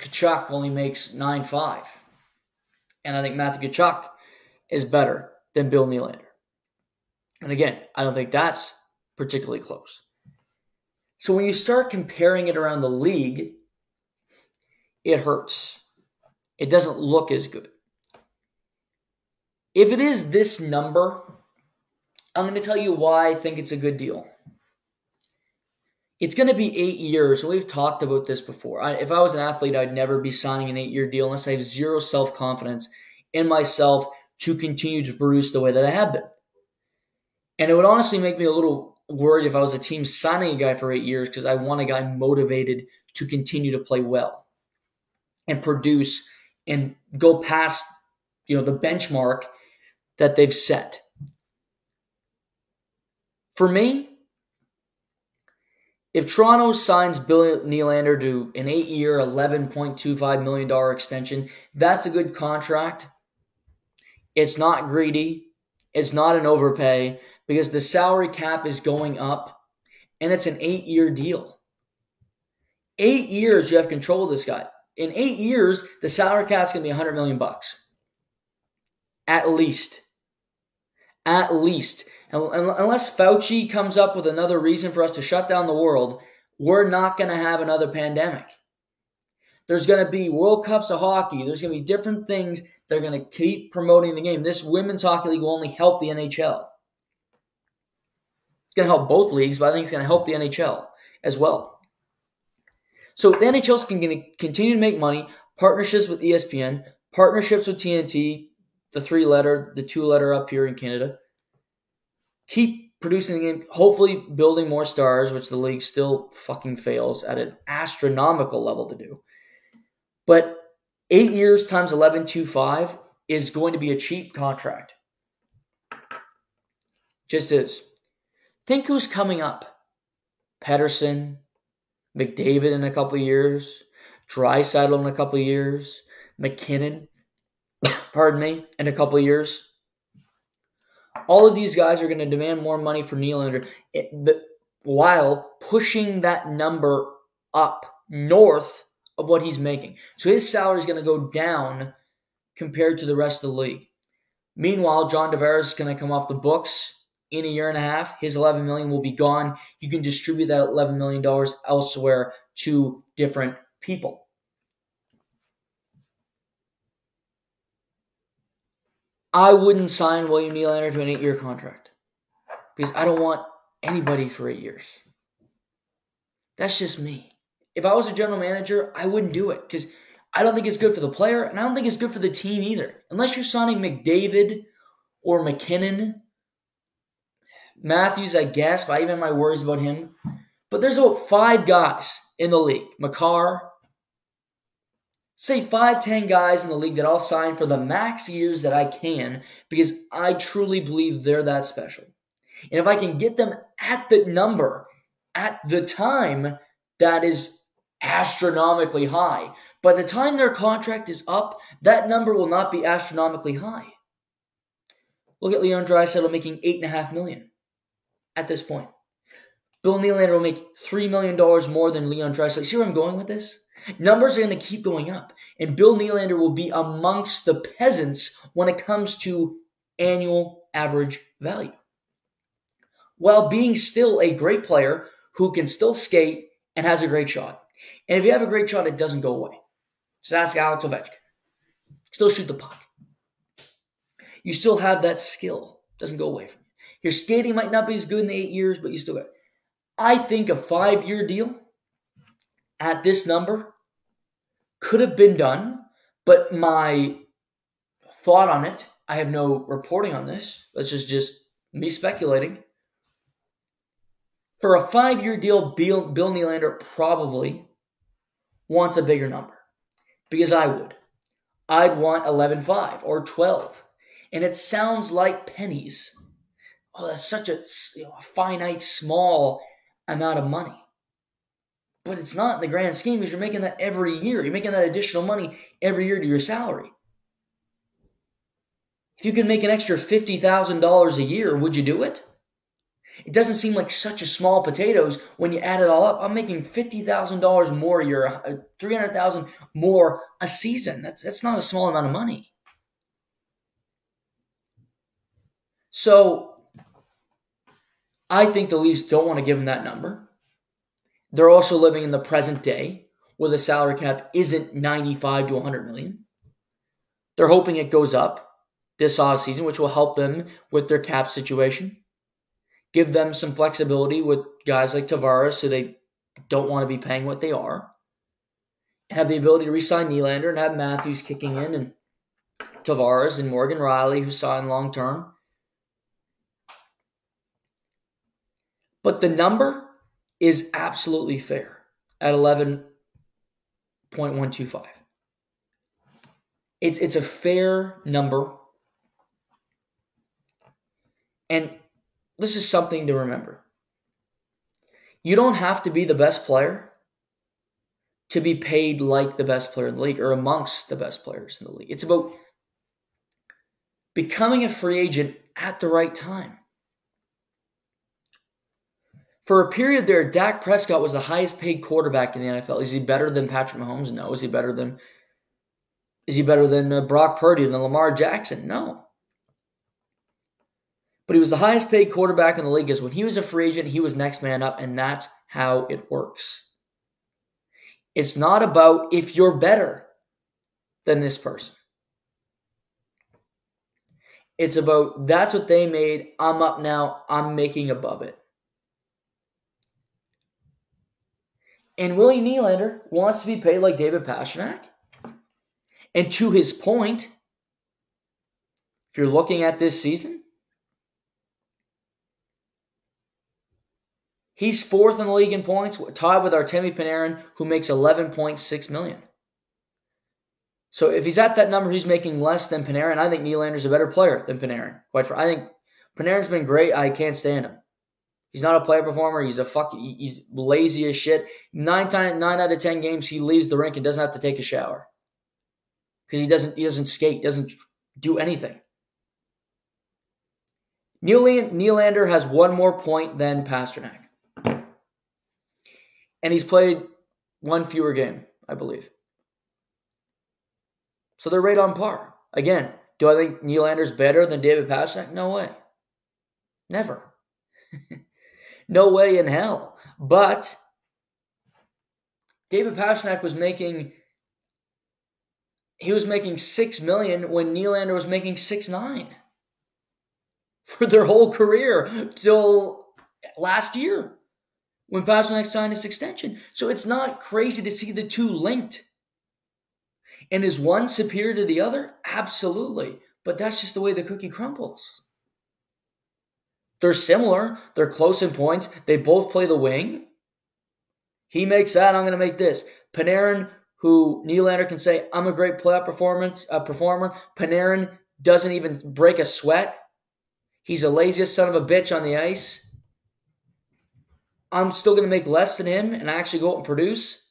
Tkachuk only makes nine five. And I think Matthew Tkachuk is better than Bill Nylander. And again, I don't think that's particularly close. So when you start comparing it around the league, it hurts. It doesn't look as good. If it is this number, I'm going to tell you why I think it's a good deal. It's going to be eight years. We've talked about this before. I, if I was an athlete, I'd never be signing an eight-year deal unless I have zero self-confidence in myself to continue to produce the way that I have been. And it would honestly make me a little worried if I was a team signing a guy for eight years because I want a guy motivated to continue to play well and produce and go past, you know, the benchmark that they've set. For me, if Toronto signs Bill Nylander to an eight-year, eleven point two five million dollars extension, that's a good contract. It's not greedy. It's not an overpay. Because the salary cap is going up, and it's an eight-year deal. Eight years, you have control of this guy. In eight years, the salary cap is going to be one hundred million dollars bucks, at least. At least. And unless Fauci comes up with another reason for us to shut down the world, we're not going to have another pandemic. There's going to be World Cups of hockey. There's going to be different things that are going to keep promoting the game. This Women's Hockey League will only help the N H L. It's going to help both leagues, but I think it's going to help the N H L as well. So the N H L's going to continue to make money, partnerships with E S P N, partnerships with T N T, the three-letter, the two-letter up here in Canada. Keep producing the game, hopefully building more stars, which the league still fucking fails at an astronomical level to do. But eight years times eleven twenty-five is going to be a cheap contract. Just is. Think who's coming up. Pettersson, McDavid in a couple of years, Draisaitl in a couple of years, McKinnon, pardon me, in a couple of years. All of these guys are going to demand more money for Nylander it, the, while pushing that number up north of what he's making. So his salary is going to go down compared to the rest of the league. Meanwhile, John Tavares is going to come off the books. In a year and a half, his eleven million dollars will be gone. You can distribute that eleven million dollars elsewhere to different people. I wouldn't sign William Nylander to an eight-year contract because I don't want anybody for eight years. That's just me. If I was a general manager, I wouldn't do it because I don't think it's good for the player and I don't think it's good for the team either. Unless you're signing McDavid or McKinnon, Matthews, I guess, but I even have my worries about him. But there's about five guys in the league. Makar. Say five, ten guys in the league that I'll sign for the max years that I can because I truly believe they're that special. And if I can get them at the number, at the time, that is astronomically high. By the time their contract is up, that number will not be astronomically high. Look at Leon Draisaitl making eight point five million dollars at this point. Bill Nylander will make three million dollars more than Leon Draisaitl. See where I'm going with this? Numbers are going to keep going up. And Bill Nylander will be amongst the peasants when it comes to annual average value, while being still a great player who can still skate and has a great shot. And if you have a great shot, it doesn't go away. Just ask Alex Ovechkin. Still shoot the puck. You still have that skill. It doesn't go away from you. Your skating might not be as good in the eight years, but you still got it. I think a five-year deal at this number could have been done, but my thought on it, I have no reporting on this. This is just me speculating. For a five-year deal, Bill, Bill Nylander probably wants a bigger number, because I would. I'd want eleven point five or twelve, and it sounds like pennies. Oh, that's such a, you know, a finite, small amount of money. But it's not in the grand scheme, because you're making that every year. You're making that additional money every year to your salary. If you could make an extra fifty thousand dollars a year, would you do it? It doesn't seem like such a small potatoes when you add it all up. I'm making fifty thousand dollars more a year, three hundred thousand dollars more a season. That's that's not a small amount of money. So I think the Leafs don't want to give him that number. They're also living in the present day where the salary cap isn't ninety-five to one hundred million. They're hoping it goes up this offseason, which will help them with their cap situation. Give them some flexibility with guys like Tavares, so they don't want to be paying what they are. Have the ability to re-sign Nylander and have Matthews kicking in, and Tavares and Morgan Rielly, who signed long-term. But the number is absolutely fair at eleven point one two five. It's, it's a fair number. And this is something to remember. You don't have to be the best player to be paid like the best player in the league or amongst the best players in the league. It's about becoming a free agent at the right time. For a period there, Dak Prescott was the highest paid quarterback in the N F L. Is he better than Patrick Mahomes? No. Is he better than is he better than uh, Brock Purdy and Lamar Jackson? No. But he was the highest paid quarterback in the league, because when he was a free agent, he was next man up, and that's how it works. It's not about if you're better than this person. It's about that's what they made, I'm up now, I'm making above it. And Willie Nylander wants to be paid like David Pastrnak. And to his point, if you're looking at this season, he's fourth in the league in points, tied with Artemi Panarin, who makes eleven point six million dollars. So if he's at that number, he's making less than Panarin. I think Nylander's a better player than Panarin. Quite for, I think Panarin's been great. I can't stand him. He's not a player performer. He's a fuck. He's lazy as shit. Nine time, nine out of ten games, he leaves the rink and doesn't have to take a shower because he doesn't. He doesn't skate. Doesn't do anything. Nylander has one more point than Pastrnak. And he's played one fewer game, I believe. So they're right on par. Again, do I think Nylander's better than David Pastrnak? No way. Never. No way in hell. But David Pastrnak was making, he was making six million dollars when Nylander was making six point nine million dollars for their whole career till last year, when Pastrnak signed his extension. So it's not crazy to see the two linked. And is one superior to the other? Absolutely. But that's just the way the cookie crumbles. They're similar. They're close in points. They both play the wing. He makes that, I'm going to make this. Panarin, who Nylander can say, I'm a great playoff performance, uh, performer. Panarin doesn't even break a sweat. He's the laziest son of a bitch on the ice. I'm still going to make less than him and I actually go out and produce.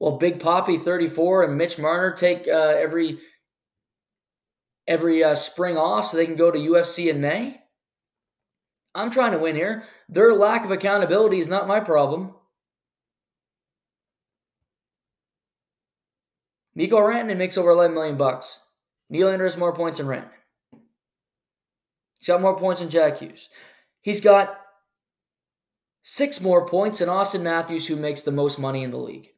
Well, Big Poppy, thirty-four, and Mitch Marner take uh, every every uh, spring off so they can go to U F C in May. I'm trying to win here. Their lack of accountability is not my problem. Nico Rantanen makes over eleven million dollars bucks. Nylander has more points than Rantanen. He's got more points than Jack Hughes. He's got six more points than Austin Matthews, who makes the most money in the league.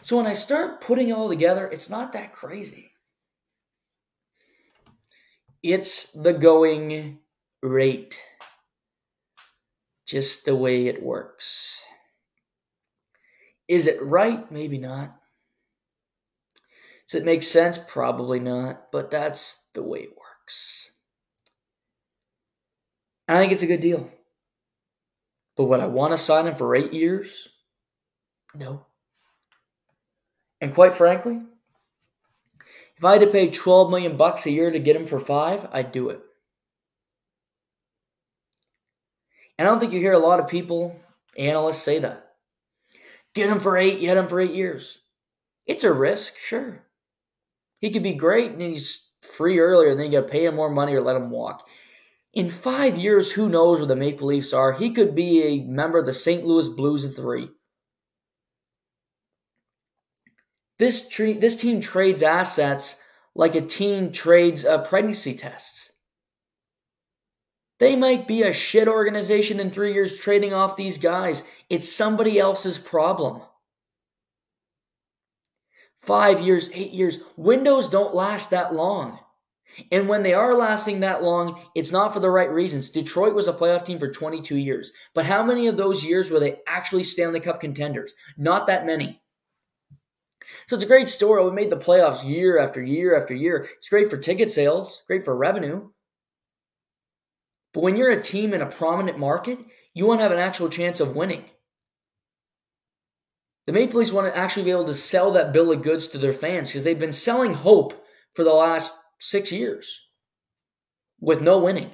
So when I start putting it all together, it's not that crazy. It's the going rate. Just the way it works. Is it right? Maybe not. Does it make sense? Probably not. But that's the way it works. And I think it's a good deal. But would I want to sign him for eight years? No. And quite frankly, if I had to pay twelve million dollars bucks a year to get him for five, I'd do it. And I don't think you hear a lot of people, analysts, say that. Get him for eight, get him for eight years. It's a risk, sure. He could be great and he's free earlier and then you got to pay him more money or let him walk. In five years, who knows where the Maple Leafs are? He could be a member of the Saint Louis Blues in three. This, tre- this team trades assets like a team trades uh, pregnancy tests. They might be a shit organization in three years trading off these guys. It's somebody else's problem. Five years, eight years. Windows don't last that long. And when they are lasting that long, it's not for the right reasons. Detroit was a playoff team for twenty-two years. But how many of those years were they actually Stanley Cup contenders? Not that many. So it's a great story. We made the playoffs year after year after year. It's great for ticket sales, great for revenue. But when you're a team in a prominent market, you want to have an actual chance of winning. The Maple Leafs want to actually be able to sell that bill of goods to their fans because they've been selling hope for the last six years with no winning.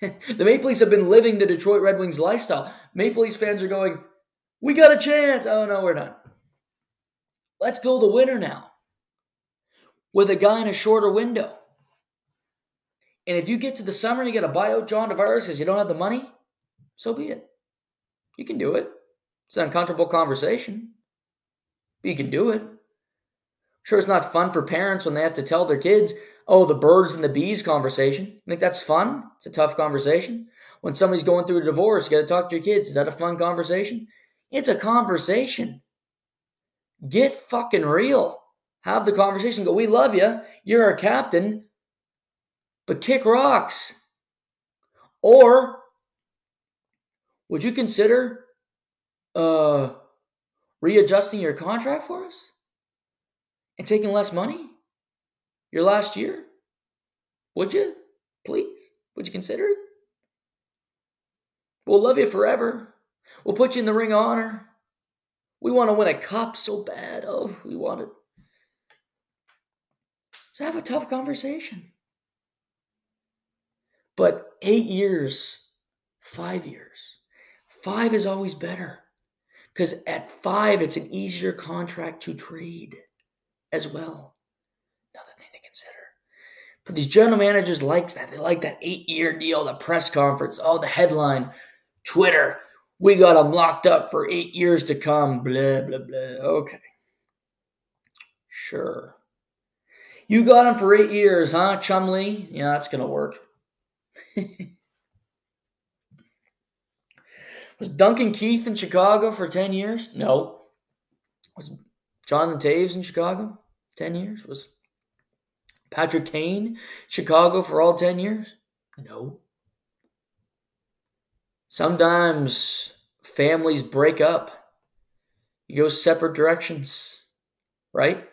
The Maple Leafs have been living the Detroit Red Wings lifestyle. Maple Leafs fans are going, we got a chance. Oh, no, we're done. Let's build a winner now with a guy in a shorter window. And if you get to the summer and you got to buy out John Tavares because you don't have the money, so be it. You can do it. It's an uncomfortable conversation, but you can do it. Sure, it's not fun for parents when they have to tell their kids, oh, the birds and the bees conversation. I think that's fun. It's a tough conversation. When somebody's going through a divorce, you got to talk to your kids. Is that a fun conversation? It's a conversation. Get fucking real. Have the conversation. Go, we love you. You're our captain. But kick rocks. Or would you consider uh, readjusting your contract for us? And taking less money? Your last year? Would you? Please? Would you consider it? We'll love you forever. We'll put you in the ring of honor. We want to win a cup so bad. Oh, we want it. So have a tough conversation. But eight years, five years. Five is always better. Because at five, it's an easier contract to trade as well. Another thing to consider. But these general managers like that. They like that eight-year deal, the press conference, all the headline, Twitter. We got them locked up for eight years to come. Blah, blah, blah. Okay. Sure. You got them for eight years, huh, Chumlee? Yeah, that's going to work. Was Duncan Keith in Chicago for ten years? No. Was Jonathan Taves in Chicago ten years? Was Patrick Kane Chicago for all ten years? No. Sometimes families break up. You go separate directions, right?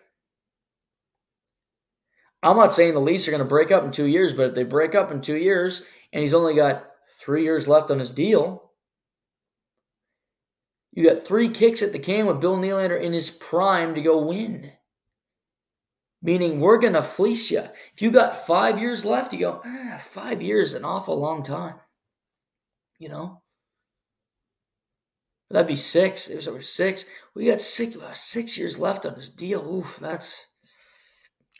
I'm not saying the Leafs are going to break up in two years, but if they break up in two years and he's only got three years left on his deal, you got three kicks at the can with Bill Nylander in his prime to go win. meaning we're going to fleece you. If you got five years left, you go, ah, five years, an awful long time. You know? That'd be six. It was over six. We got six, six years left on this deal. Oof, that's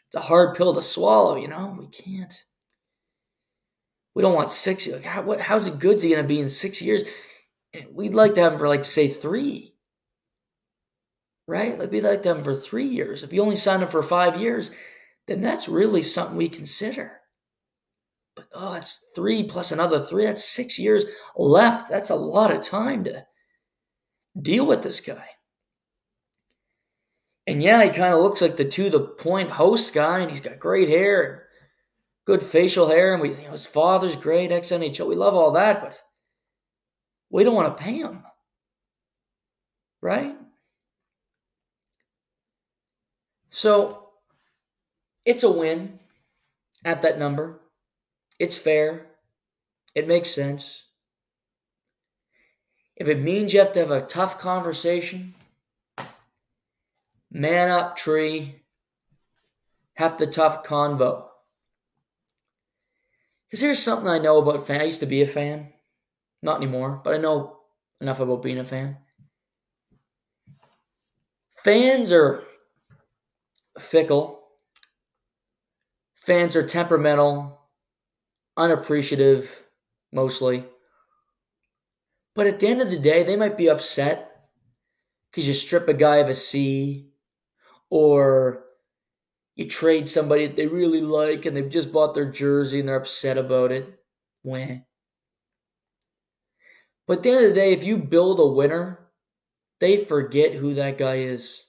it's a hard pill to swallow, you know? We can't. We don't want six. Like, how, what, how's the goods going to be in six years? And we'd like to have him for, like, say, three. Right? Like, we'd like to have him for three years. If you only sign him for five years, then that's really something we consider. But, oh, it's three plus another three. That's six years left. That's a lot of time to deal with this guy. And, yeah, he kind of looks like the to-the-point host guy, and he's got great hair and good facial hair, and we, you know, his father's great, ex-N H L. We love all that, but we don't want to pay him, right? So it's a win at that number. It's fair. It makes sense. If it means you have to have a tough conversation, man up, tree. Have the tough convo. Because here's something I know about fans. I used to be a fan. Not anymore, but I know enough about being a fan. Fans are fickle. Fans are temperamental, unappreciative, mostly. But at the end of the day, they might be upset because you strip a guy of a C or you trade somebody that they really like and they've just bought their jersey and they're upset about it. Wah. But at the end of the day, if you build a winner, they forget who that guy is.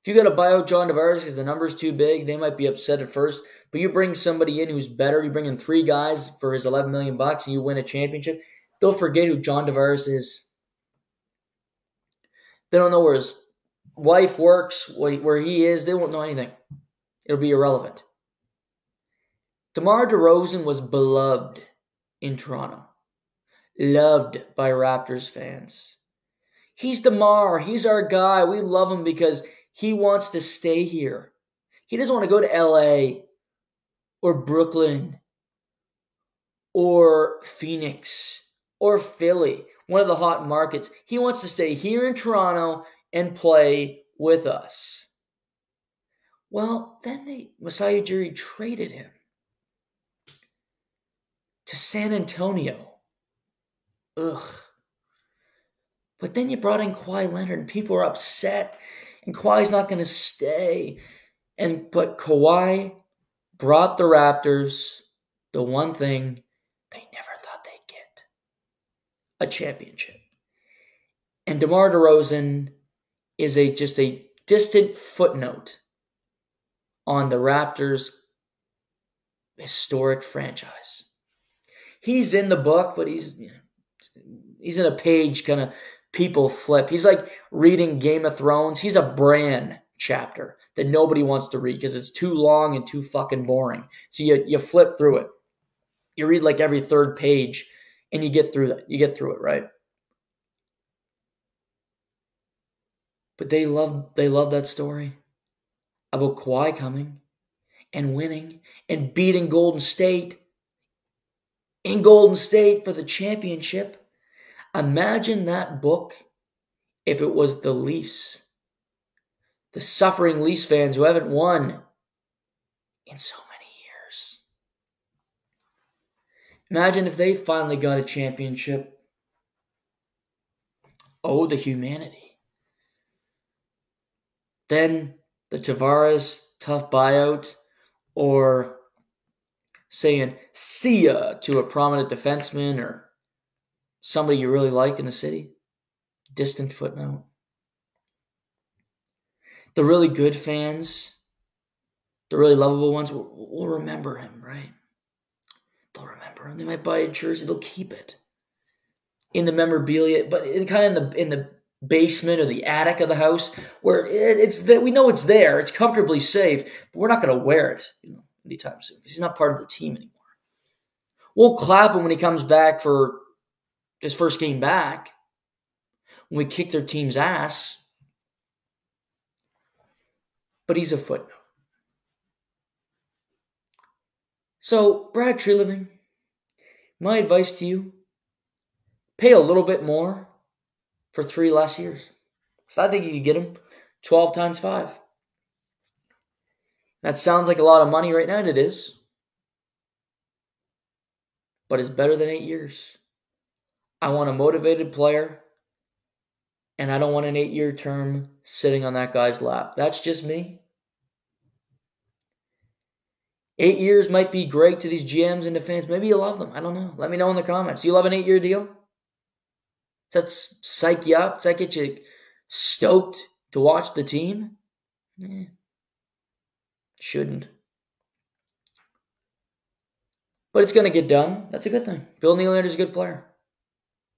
If you got to buy out John Tavares because the number's too big, they might be upset at first. But you bring somebody in who's better, you bring in three guys for his eleven million dollars bucks, and you win a championship, they'll forget who John Tavares is. They don't know where his wife works, where he is. They won't know anything. It'll be irrelevant. DeMar DeRozan was beloved in Toronto. Loved by Raptors fans. He's DeMar. He's our guy. We love him because he wants to stay here. He doesn't want to go to L A or Brooklyn or Phoenix or Philly, one of the hot markets. He wants to stay here in Toronto and play with us. Well, then they, Masai Ujiri traded him to San Antonio. Ugh. But then you brought in Kawhi Leonard and people are upset and Kawhi's not going to stay. And but Kawhi brought the Raptors the one thing they never thought they'd get. A championship. And DeMar DeRozan is a just a distant footnote on the Raptors' historic franchise. He's in the book, but he's... You know, he's in a page kind of people flip. He's like reading Game of Thrones. He's a Bran chapter that nobody wants to read because it's too long and too fucking boring. So you, you flip through it. You read like every third page and you get through that. You get through it, right? But they love, they love that story about Kawhi coming and winning and beating Golden State. In Golden State for the championship. Imagine that book if it was the Leafs. The suffering Leafs fans who haven't won in so many years. Imagine if they finally got a championship. Oh, the humanity. Then the Tavares tough buyout or saying, see ya, to a prominent defenseman or somebody you really like in the city. Distant footnote. The really good fans, the really lovable ones, will, will remember him, right? They'll remember him. They might buy a jersey. They'll keep it in the memorabilia, but in, kind of in the in the basement or the attic of the house where it, it's that we know it's there. It's comfortably safe, but we're not going to wear it, you know, anytime soon. He's not part of the team anymore. We'll clap him when he comes back for his first game back. When we kick their team's ass. But he's a footnote. So, Brad Treliving, my advice to you, pay a little bit more for three less years. So I think you could get him twelve times five. That sounds like a lot of money right now, and it is. But it's better than eight years. I want a motivated player, and I don't want an eight-year term sitting on that guy's lap. That's just me. Eight years might be great to these G Ms and the fans. Maybe you love them. I don't know. Let me know in the comments. Do you love an eight-year deal? Does that psych you up? Does that get you stoked to watch the team? Eh, shouldn't. But it's going to get done. That's a good thing. Bill Nylander's a good player.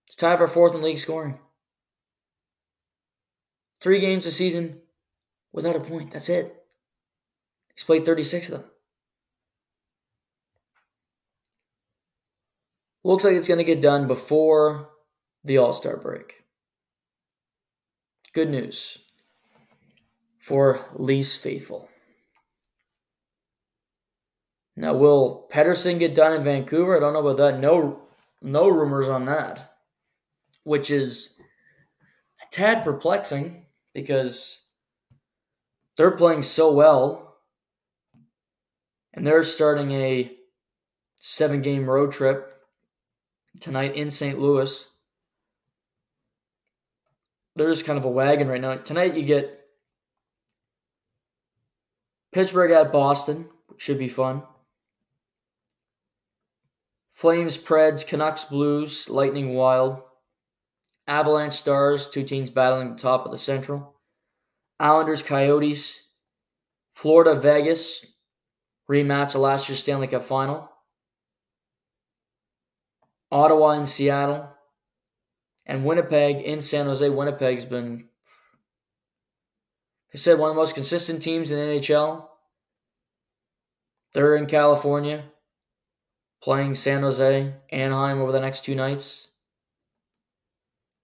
It's tied for fourth in league scoring. Three games this season without a point. That's it. He's played thirty-six of them. Looks like it's going to get done before the All-Star break. Good news for Leafs faithful. Now, will Pettersson get done in Vancouver? I don't know about that. No, no rumors on that, which is a tad perplexing because they're playing so well and they're starting a seven-game road trip tonight in Saint Louis. They're just kind of a wagon right now. Tonight you get Pittsburgh at Boston, which should be fun. Flames, Preds, Canucks, Blues, Lightning, Wild. Avalanche, Stars, two teams battling the top of the Central. Islanders, Coyotes. Florida, Vegas, rematch of last year's Stanley Cup Final. Ottawa in Seattle, and Winnipeg in San Jose. Winnipeg's been, like I said, one of the most consistent teams in the N H L. They're in California, playing San Jose, Anaheim over the next two nights.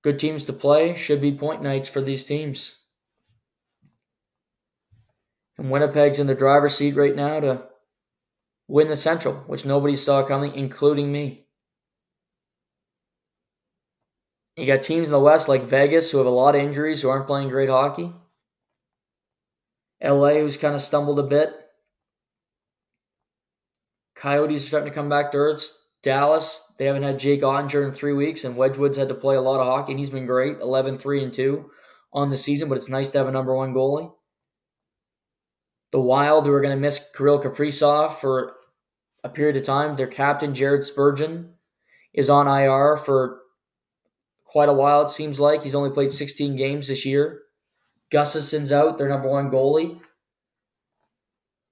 Good teams to play. Should be point nights for these teams. And Winnipeg's in the driver's seat right now to win the Central, which nobody saw coming, including me. You got teams in the West like Vegas who have a lot of injuries, who aren't playing great hockey. L A who's kind of stumbled a bit. Coyotes are starting to come back to earth. Dallas, they haven't had Jake Ottinger in three weeks, and Wedgwood's had to play a lot of hockey, and he's been great, eleven three two on the season, but it's nice to have a number one goalie. The Wild, who are going to miss Kirill Kaprizov for a period of time. Their captain, Jared Spurgeon, is on I R for quite a while, it seems like. He's only played sixteen games this year. Gustafson's out, their number one goalie.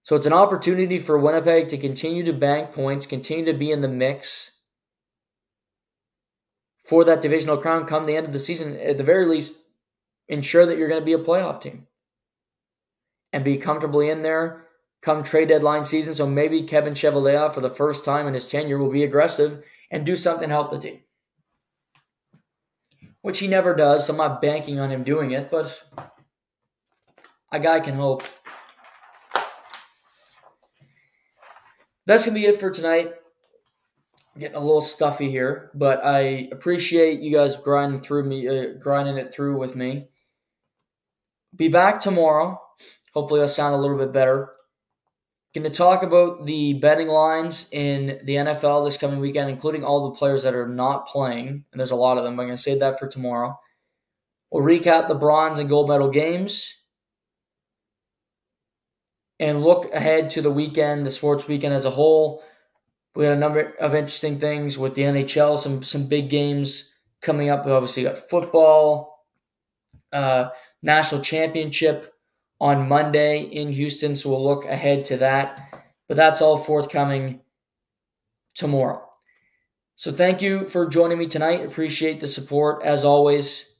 So it's an opportunity for Winnipeg to continue to bank points, continue to be in the mix for that divisional crown come the end of the season. At the very least, ensure that you're going to be a playoff team and be comfortably in there come trade deadline season. So maybe Kevin Cheveldayoff, for the first time in his tenure, will be aggressive and do something to help the team, which he never does, so I'm not banking on him doing it, but a guy can hope. That's going to be it for tonight. I'm getting a little stuffy here, but I appreciate you guys grinding through me, uh, grinding it through with me. Be back tomorrow. Hopefully I'll sound a little bit better. Going to talk about the betting lines in the N F L this coming weekend, including all the players that are not playing, and there's a lot of them, but I'm going to save that for tomorrow. We'll recap the bronze and gold medal games and look ahead to the weekend, the sports weekend as a whole. We got a number of interesting things with the N H L, some some big games coming up. We obviously got football, uh, national championship on Monday in Houston, so we'll look ahead to that. But that's all forthcoming tomorrow. So thank you for joining me tonight. Appreciate the support. As always,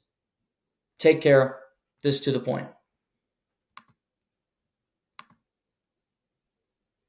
take care. This is To The Point.